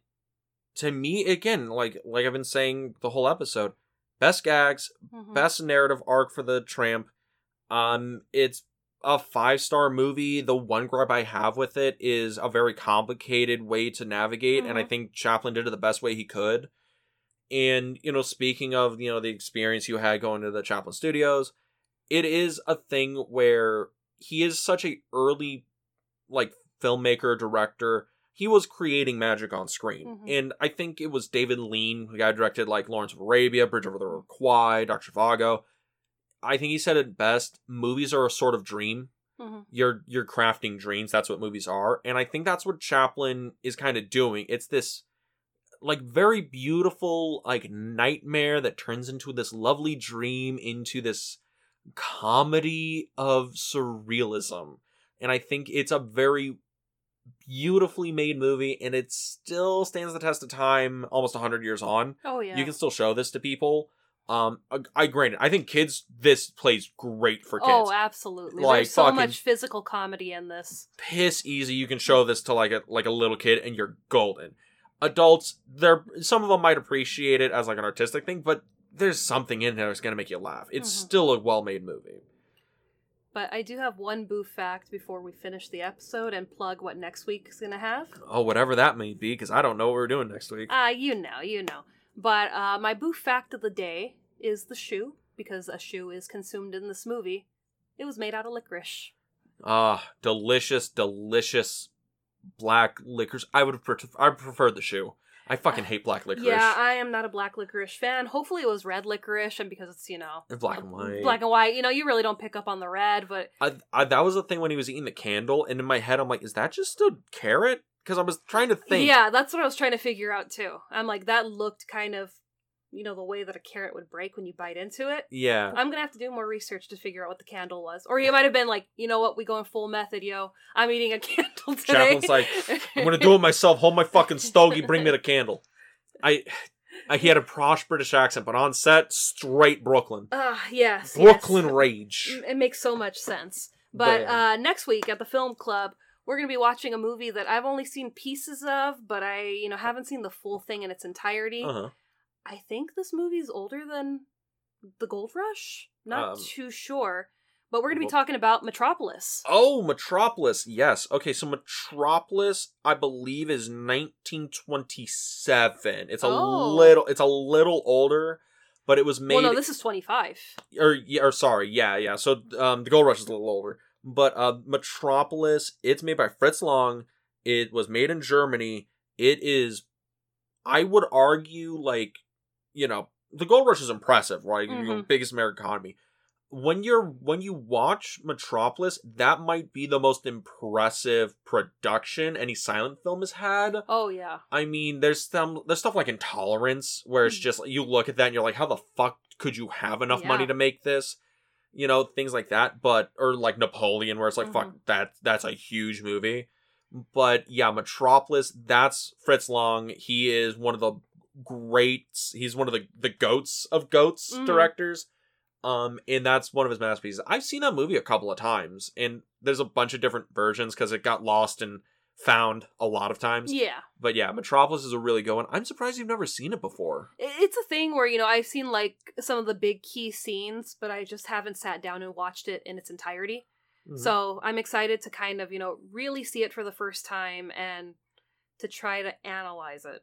To me, again, like like I've been saying the whole episode, best gags, mm-hmm. best narrative arc for the Tramp. Um, it's a five-star movie. The one gripe I have with it is a very complicated way to navigate, mm-hmm. and I think Chaplin did it the best way he could. And, you know, speaking of, you know, the experience you had going to the Chaplin Studios, it is a thing where he is such a early, like, filmmaker, director. He was creating magic on screen. Mm-hmm. And I think it was David Lean, the guy who directed, like, Lawrence of Arabia, Bridge Over the River Kwai, Doctor Vago. I think he said it best. Movies are a sort of dream. Mm-hmm. You're, you're crafting dreams. That's what movies are. And I think that's what Chaplin is kind of doing. It's this, like, very beautiful, like, nightmare that turns into this lovely dream, into this comedy of surrealism. And I think it's a very beautifully made movie, and it still stands the test of time almost one hundred years on. Oh yeah, you can still show this to people. um i, I granted I think kids, this plays great for kids. Oh, absolutely. Like, there's so much physical comedy in this. Piss easy, you can show this to like a like a little kid and you're golden. Adults, there some of them might appreciate it as like an artistic thing, but there's something in there that's gonna make you laugh. It's mm-hmm. still a well-made movie. But I do have one boo fact before we finish the episode and plug what next week's going to have. Oh, whatever that may be, because I don't know what we're doing next week. Ah, uh, you know, you know. But uh, my boo fact of the day is the shoe, because a shoe is consumed in this movie. It was made out of licorice. Ah, uh, delicious, delicious black licorice. I would have pre- I preferred the shoe. I fucking hate black licorice. Yeah, I am not a black licorice fan. Hopefully it was red licorice, and because it's, you know... Black and white. Black and white. You know, you really don't pick up on the red, but... I, I, that was the thing when he was eating the candle, and in my head I'm like, is that just a carrot? Because I was trying to think. Yeah, that's what I was trying to figure out, too. I'm like, that looked kind of, you know, the way that a carrot would break when you bite into it. Yeah. I'm going to have to do more research to figure out what the candle was. Or you might have been like, you know what, we going full method, yo. I'm eating a candle today. Chaplin's like, I'm going to do it myself. Hold my fucking stogie. Bring me the candle. I, I he had a posh British accent, but on set, straight Brooklyn. Ah, uh, yes. Brooklyn yes. Rage. It makes so much sense. But uh, next week at the Film Club, we're going to be watching a movie that I've only seen pieces of, but I, you know, haven't seen the full thing in its entirety. Uh-huh. I think this movie's older than The Gold Rush. Not um, too sure. But we're going to be talking about Metropolis. Oh, Metropolis. Yes. Okay, so Metropolis, I believe, is nineteen twenty-seven. It's a oh. little it's a little older, but it was made... Well, no, this is twenty-five. Or, or sorry. Yeah, yeah. So um, The Gold Rush is a little older. But uh, Metropolis, it's made by Fritz Lang. It was made in Germany. It is, I would argue, like... You know, The Gold Rush is impressive, right? Mm-hmm. You're the biggest American economy. When you're when you watch Metropolis, that might be the most impressive production any silent film has had. Oh yeah. I mean, there's some there's stuff like Intolerance, where it's just you look at that and you're like, how the fuck could you have enough yeah. money to make this? You know, things like that. But or like Napoleon, where it's like, mm-hmm. fuck that that's a huge movie. But yeah, Metropolis, that's Fritz Lang. He is one of the great he's one of the the goats of goats mm-hmm. directors, um and that's one of his masterpieces. I've seen that movie a couple of times, and there's a bunch of different versions because it got lost and found a lot of times. Yeah, but yeah, Metropolis is a really good one. I'm surprised you've never seen it before. It's a thing where, you know, I've seen like some of the big key scenes, but I just haven't sat down and watched it in its entirety. Mm-hmm. So I'm excited to kind of, you know, really see it for the first time and to try to analyze it.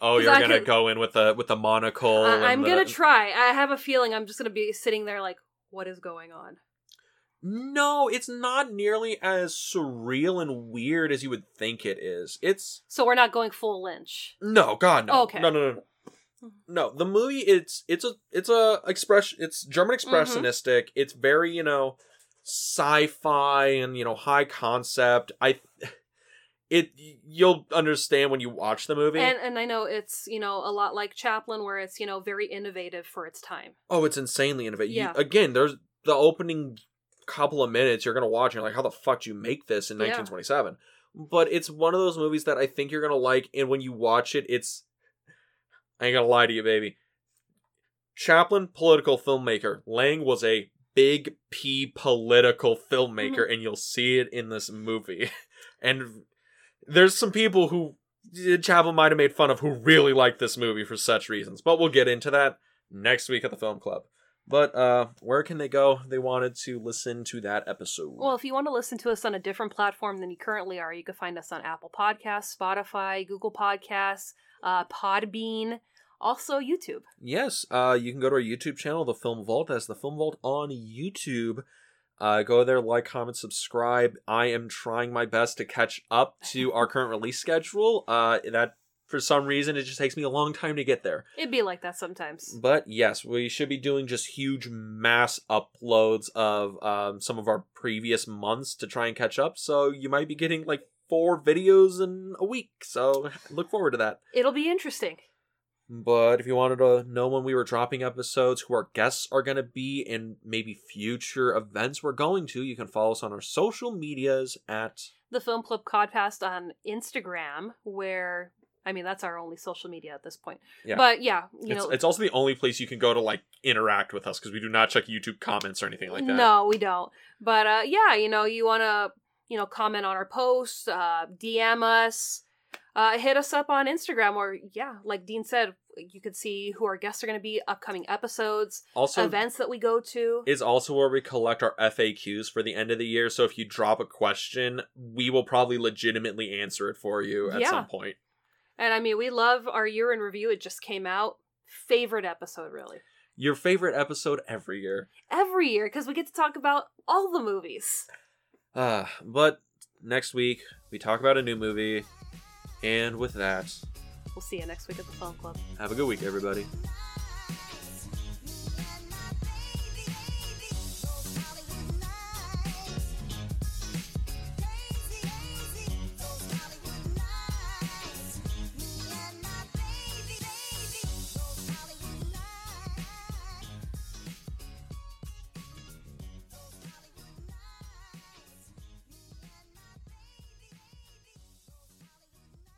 Oh, you're I gonna could... go in with a with a monocle. Uh, I'm the... gonna try. I have a feeling I'm just gonna be sitting there like, what is going on? No, it's not nearly as surreal and weird as you would think it is. It's so we're not going full Lynch. No, God, no. Okay. No, no, no. No, the movie it's it's a it's a expression it's German expressionistic. Mm-hmm. It's very, you know, sci-fi and, you know, high concept. I it you'll understand when you watch the movie. And and I know it's, you know, a lot like Chaplin where it's, you know, very innovative for its time. Oh, it's insanely innovative. Yeah. You, again, there's the opening couple of minutes you're going to watch and you're like, how the fuck do you make this in nineteen twenty-seven? Yeah. But it's one of those movies that I think you're going to like, and when you watch it, it's I ain't gonna lie to you, baby. Chaplin, political filmmaker. Lang was a big P political filmmaker, mm-hmm. and you'll see it in this movie. And there's some people who Chaplin might have made fun of who really like this movie for such reasons. But we'll get into that next week at the Film Club. But uh, where can they go? They wanted to listen to that episode. Well, if you want to listen to us on a different platform than you currently are, you can find us on Apple Podcasts, Spotify, Google Podcasts, uh, Podbean, also YouTube. Yes, uh, you can go to our YouTube channel, The Film Vault. That's The Film Vault on YouTube. Uh, go there, like, comment, subscribe. I am trying my best to catch up to our current release schedule. Uh, that For some reason, it just takes me a long time to get there. It'd be like that sometimes. But yes, we should be doing just huge mass uploads of um, some of our previous months to try and catch up. So you might be getting like four videos in a week. So look forward to that. It'll be interesting. But if you wanted to know when we were dropping episodes, who our guests are going to be, and maybe future events we're going to, you can follow us on our social medias at The Film Club Podcast on Instagram, where... I mean, that's our only social media at this point. Yeah. But yeah, you it's, know, it's also the only place you can go to like interact with us because we do not check YouTube comments or anything like that. No, we don't. But uh, yeah, you know, you want to, you know, comment on our posts, uh, D M us, uh, hit us up on Instagram, or yeah, like Dean said, you could see who our guests are going to be, upcoming episodes, also events that we go to. Is also where we collect our F A Qs for the end of the year. So if you drop a question, we will probably legitimately answer it for you at yeah. some point. And I mean, we love our year in review. It just came out. Favorite episode, really. Your favorite episode every year. Every year, because we get to talk about all the movies. Uh, but next week, we talk about a new movie. And with that... we'll see you next week at the Film Club. Have a good week, everybody.